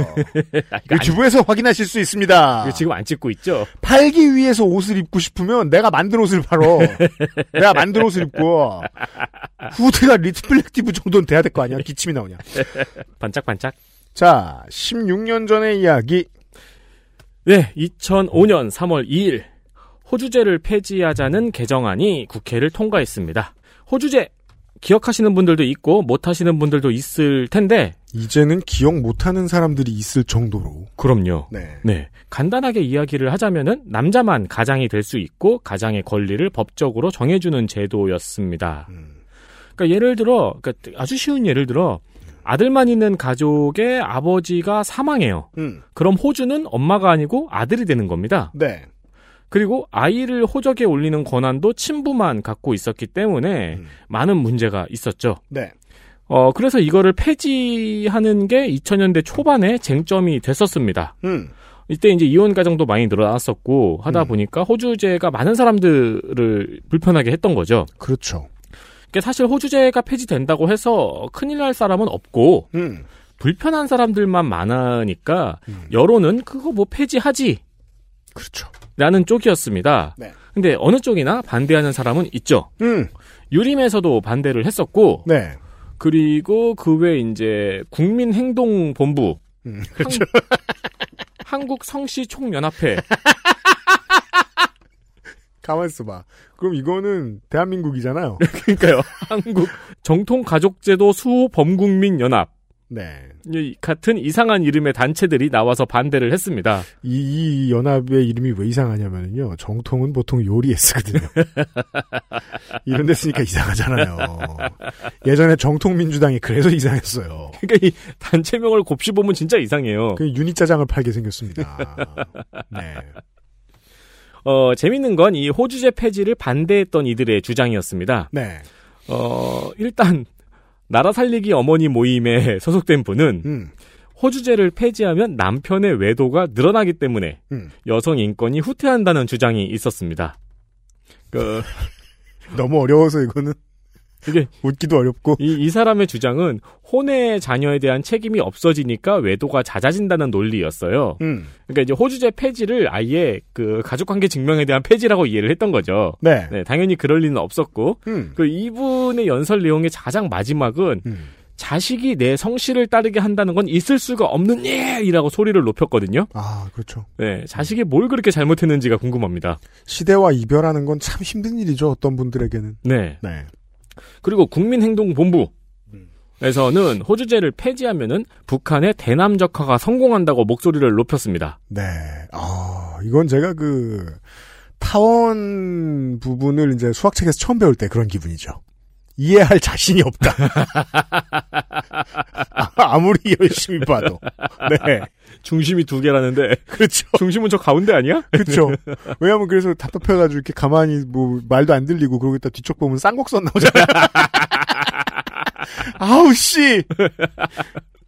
유튜브에서 확인하실 수 있습니다. 지금 안 찍고 있죠. 팔기 위해서 옷을 입고 싶으면 내가 만든 옷을 팔어. 내가 만든 옷을 입고 후드가 리플렉티브 정도는 돼야 될 거 아니야. 기침이 나오냐. 반짝반짝. 자, 16년 전의 이야기. 네, 2005년 3월 2일 호주제를 폐지하자는 개정안이 국회를 통과했습니다. 호주제 기억하시는 분들도 있고 못하시는 분들도 있을 텐데 이제는 기억 못하는 사람들이 있을 정도로. 그럼요. 네. 네. 간단하게 이야기를 하자면은 남자만 가장이 될 수 있고 가장의 권리를 법적으로 정해주는 제도였습니다. 그러니까 예를 들어 아주 쉬운 예를 들어 아들만 있는 가족의 아버지가 사망해요. 그럼 호주는 엄마가 아니고 아들이 되는 겁니다. 네. 그리고 아이를 호적에 올리는 권한도 친부만 갖고 있었기 때문에 많은 문제가 있었죠. 네. 그래서 이거를 폐지하는 게 2000년대 초반에 쟁점이 됐었습니다. 이때 이제 이혼 가정도 많이 늘어났었고 하다 보니까 호주제가 많은 사람들을 불편하게 했던 거죠. 그렇죠. 그러니까 사실 호주제가 폐지된다고 해서 큰일 날 사람은 없고 불편한 사람들만 많으니까 여론은 그거 뭐 폐지하지. 그렇죠. 라는 쪽이었습니다. 네. 근데 어느 쪽이나 반대하는 사람은 있죠. 유림에서도 반대를 했었고, 네. 그리고 그 외에 이제 국민행동본부, 그렇죠. 한국성씨총연합회. 가만 있어봐. 그럼 이거는 대한민국이잖아요. 그러니까요. 한국 정통가족제도 수호범국민연합. 네. 같은 이상한 이름의 단체들이 나와서 반대를 했습니다. 이 연합의 이름이 왜 이상하냐면요. 정통은 보통 요리에 쓰거든요. 이런 데 쓰니까 이상하잖아요. 예전에 정통민주당이 그래서 이상했어요. 그러니까 이 단체명을 곱씹어 보면 진짜 이상해요. 그 유니짜장을 팔게 생겼습니다. 네. 재밌는 건 이 호주제 폐지를 반대했던 이들의 주장이었습니다. 네. 일단 나라 살리기 어머니 모임에 소속된 분은 호주제를 폐지하면 남편의 외도가 늘어나기 때문에 여성 인권이 후퇴한다는 주장이 있었습니다. 너무 어려워서 이거는 이게 웃기도 어렵고 이 사람의 주장은 혼외 자녀에 대한 책임이 없어지니까 외도가 잦아진다는 논리였어요. 그러니까 이제 호주제 폐지를 아예 가족관계 증명에 대한 폐지라고 이해를 했던 거죠. 네. 네, 당연히 그럴 리는 없었고 이분의 연설 내용의 가장 마지막은 자식이 내 성씨를 따르게 한다는 건 있을 수가 없는 일이라고 소리를 높였거든요. 아, 그렇죠. 네, 자식이 뭘 그렇게 잘못했는지가 궁금합니다. 시대와 이별하는 건 참 힘든 일이죠, 어떤 분들에게는. 네. 네. 그리고 국민행동본부에서는 호주제를 폐지하면은 북한의 대남적화가 성공한다고 목소리를 높였습니다. 네. 아, 이건 제가 타원 부분을 이제 수학책에서 처음 배울 때 그런 기분이죠. 이해할 자신이 없다. 아무리 열심히 봐도. 네. 중심이 두 개라는데. 그렇죠. 중심은 저 가운데 아니야? 그렇죠. 왜냐면 그래서 답답해가지고 이렇게 가만히 말도 안 들리고 그러고 있다 뒤쪽 보면 쌍곡선 나오잖아요. 아우, 씨!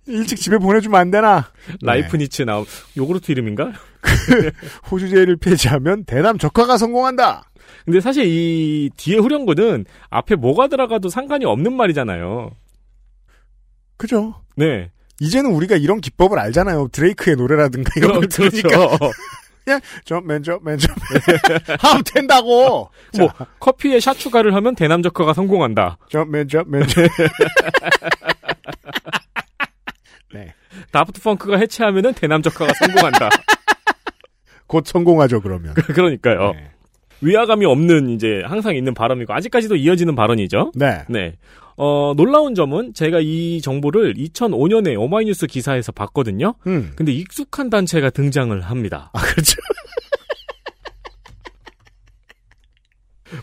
일찍 집에 보내주면 안 되나? 라이프니츠 나오, 요구르트 이름인가? 호주제를 폐지하면 대남 적화가 성공한다! 근데 사실 이 뒤에 후렴구는 앞에 뭐가 들어가도 상관이 없는 말이잖아요. 그죠? 네. 이제는 우리가 이런 기법을 알잖아요. 드레이크의 노래라든가 이런 걸 들으니까. 그렇죠. 그냥 점맨. 하면 된다고. 뭐 커피에 샷 추가를 하면 대남적화가 성공한다. 점맨. 네. 다프트 펑크가 해체하면은 대남적화가 성공한다. 곧 성공하죠, 그러면. 그러니까요. 네. 위화감이 없는 이제 항상 있는 발언이고 아직까지도 이어지는 발언이죠. 네. 네. 놀라운 점은 제가 이 정보를 2005년에 오마이뉴스 기사에서 봤거든요. 근데 익숙한 단체가 등장을 합니다. 아, 그렇죠.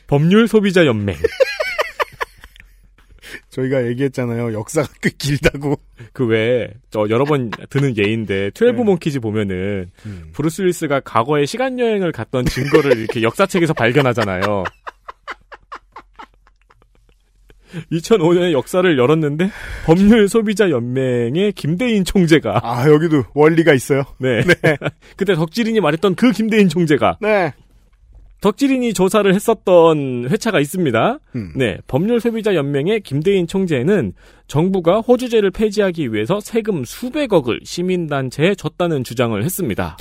법률 소비자 연맹. 저희가 얘기했잖아요. 역사가 꽤 길다고. 그 외에 저 여러 번 드는 예인데 12몽키즈 보면은 브루스 윌리스가 과거에 시간 여행을 갔던 증거를 이렇게 역사책에서 발견하잖아요. 2005년에 역사를 열었는데 법률 소비자 연맹의 김대인 총재가 아, 여기도 원리가 있어요. 네. 네. 그때 덕질인이 말했던 그 김대인 총재가 네. 덕질인이 조사를 했었던 회차가 있습니다. 네, 법률소비자연맹의 김대인 총재는 정부가 호주제를 폐지하기 위해서 세금 수백억을 시민단체에 줬다는 주장을 했습니다.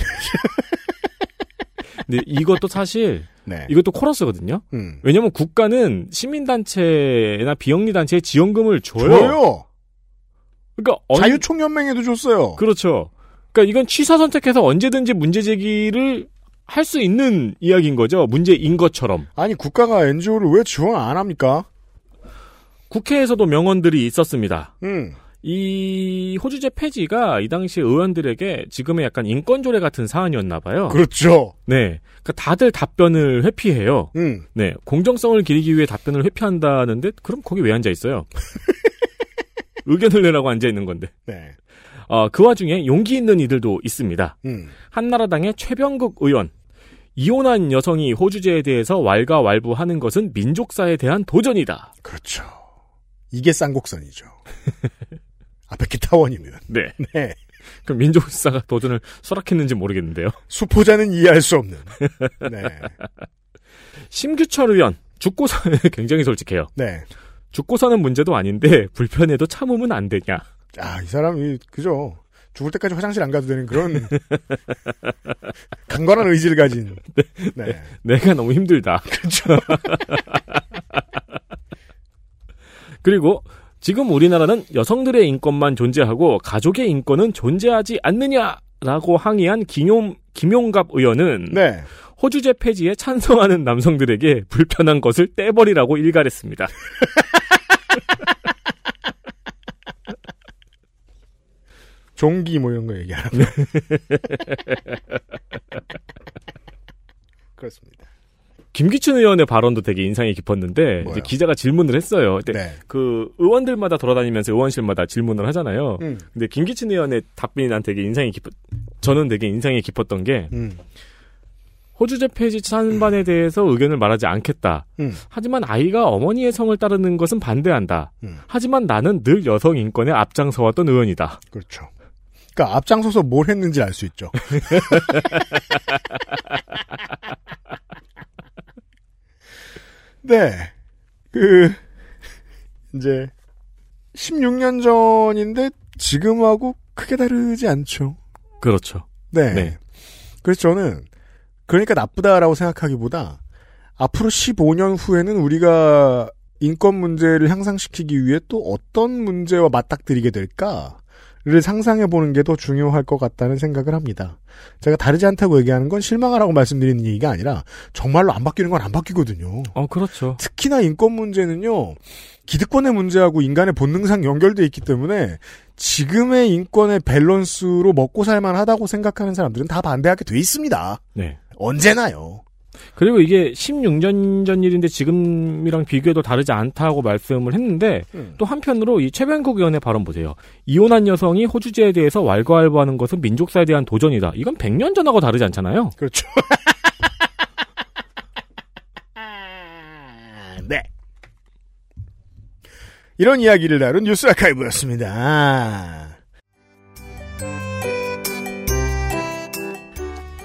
근데 이것도 사실 네. 이것도 코러스거든요. 왜냐하면 국가는 시민단체나 비영리단체에 지원금을 줘요. 그러니까 자유총연맹에도 줬어요. 그렇죠. 그러니까 이건 취사 선택해서 언제든지 문제제기를 할 수 있는 이야기인 거죠. 문제인 것처럼. 아니, 국가가 NGO를 왜 지원 안 합니까? 국회에서도 명언들이 있었습니다. 이 호주제 폐지가 이 당시 의원들에게 지금의 약간 인권조례 같은 사안이었나 봐요. 그렇죠. 네. 그러니까 다들 답변을 회피해요. 네. 공정성을 기리기 위해 답변을 회피한다는데 그럼 거기 왜 앉아 있어요? 의견을 내라고 앉아 있는 건데. 네. 그 와중에 용기 있는 이들도 있습니다. 한나라당의 최병국 의원. 이혼한 여성이 호주제에 대해서 왈가왈부하는 것은 민족사에 대한 도전이다. 그렇죠. 이게 쌍곡선이죠. 앞에 기타원이면. 네. 네. 그럼 민족사가 도전을 수락했는지 모르겠는데요. 수포자는 이해할 수 없는. 네. 심규철 의원. 죽고서는 굉장히 솔직해요. 네. 죽고서는 문제도 아닌데 불편해도 참으면 안 되냐. 아, 이 사람이 그죠. 죽을 때까지 화장실 안 가도 되는 그런 강건한 의지를 가진. 네. 네. 내가 너무 힘들다. 그렇죠. 그리고 지금 우리나라는 여성들의 인권만 존재하고 가족의 인권은 존재하지 않느냐라고 항의한 김용갑 의원은 네. 호주제 폐지에 찬성하는 남성들에게 불편한 것을 떼버리라고 일갈했습니다. 종기 뭐 이런 거 얘기하라고. 그렇습니다. 김기춘 의원의 발언도 되게 인상이 깊었는데 이제 기자가 질문을 했어요. 근데 네. 그 의원들마다 돌아다니면서 의원실마다 질문을 하잖아요. 근데 김기춘 의원의 답변이 난 되게 저는 되게 인상이 깊었던 게 호주제 폐지 찬반에 대해서 의견을 말하지 않겠다. 하지만 아이가 어머니의 성을 따르는 것은 반대한다. 하지만 나는 늘 여성 인권에 앞장서왔던 의원이다. 그렇죠. 그러니까 앞장서서 뭘 했는지 알 수 있죠. 네. 이제 16년 전인데 지금하고 크게 다르지 않죠. 그렇죠. 네. 네. 그래서 저는 그러니까 나쁘다라고 생각하기보다 앞으로 15년 후에는 우리가 인권 문제를 향상시키기 위해 또 어떤 문제와 맞닥뜨리게 될까를 상상해보는 게 더 중요할 것 같다는 생각을 합니다. 제가 다르지 않다고 얘기하는 건 실망하라고 말씀드리는 얘기가 아니라 정말로 안 바뀌는 건 안 바뀌거든요. 그렇죠. 특히나 인권 문제는요. 기득권의 문제하고 인간의 본능상 연결돼 있기 때문에 지금의 인권의 밸런스로 먹고 살만하다고 생각하는 사람들은 다 반대하게 돼 있습니다. 네. 언제나요. 그리고 이게 16년 전 일인데 지금이랑 비교해도 다르지 않다고 말씀을 했는데 또 한편으로 이 최병국 의원의 발언 보세요. 이혼한 여성이 호주제에 대해서 왈가왈부하는 것은 민족사에 대한 도전이다. 이건 100년 전하고 다르지 않잖아요. 그렇죠. 네. 이런 이야기를 다룬 뉴스 아카이브였습니다.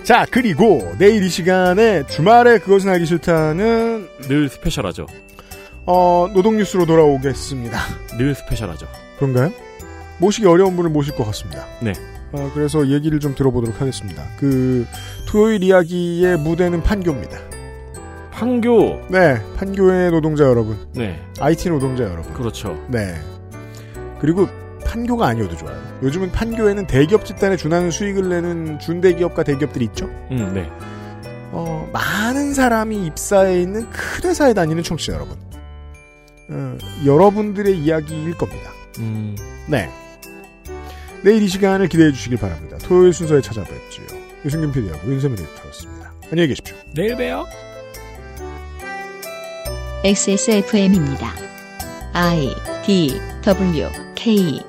자, 그리고 내일 이 시간에 주말에 그것은 알기 싫다는 늘 스페셜하죠. 노동뉴스로 돌아오겠습니다. 늘 스페셜하죠. 그런가요? 모시기 어려운 분을 모실 것 같습니다. 네. 그래서 얘기를 좀 들어보도록 하겠습니다. 토요일 이야기의 무대는 판교입니다. 판교? 네. 판교의 노동자 여러분. 네. IT 노동자 여러분. 그렇죠. 네. 그리고 판교가 아니어도 좋아요. 요즘은 판교에는 대기업 집단에 준하는 수익을 내는 준대기업과 대기업들이 있죠? 네. 많은 사람이 입사해 있는 큰 회사에 다니는 청취자 여러분. 여러분들의 이야기일 겁니다. 네. 내일 이 시간을 기대해 주시길 바랍니다. 토요일 순서에 찾아뵙지요. 유승균 PD하고 윤세민 에디터였습니다. 안녕히 계십시오. 내일 봬요. XSFM입니다. I, D, W, K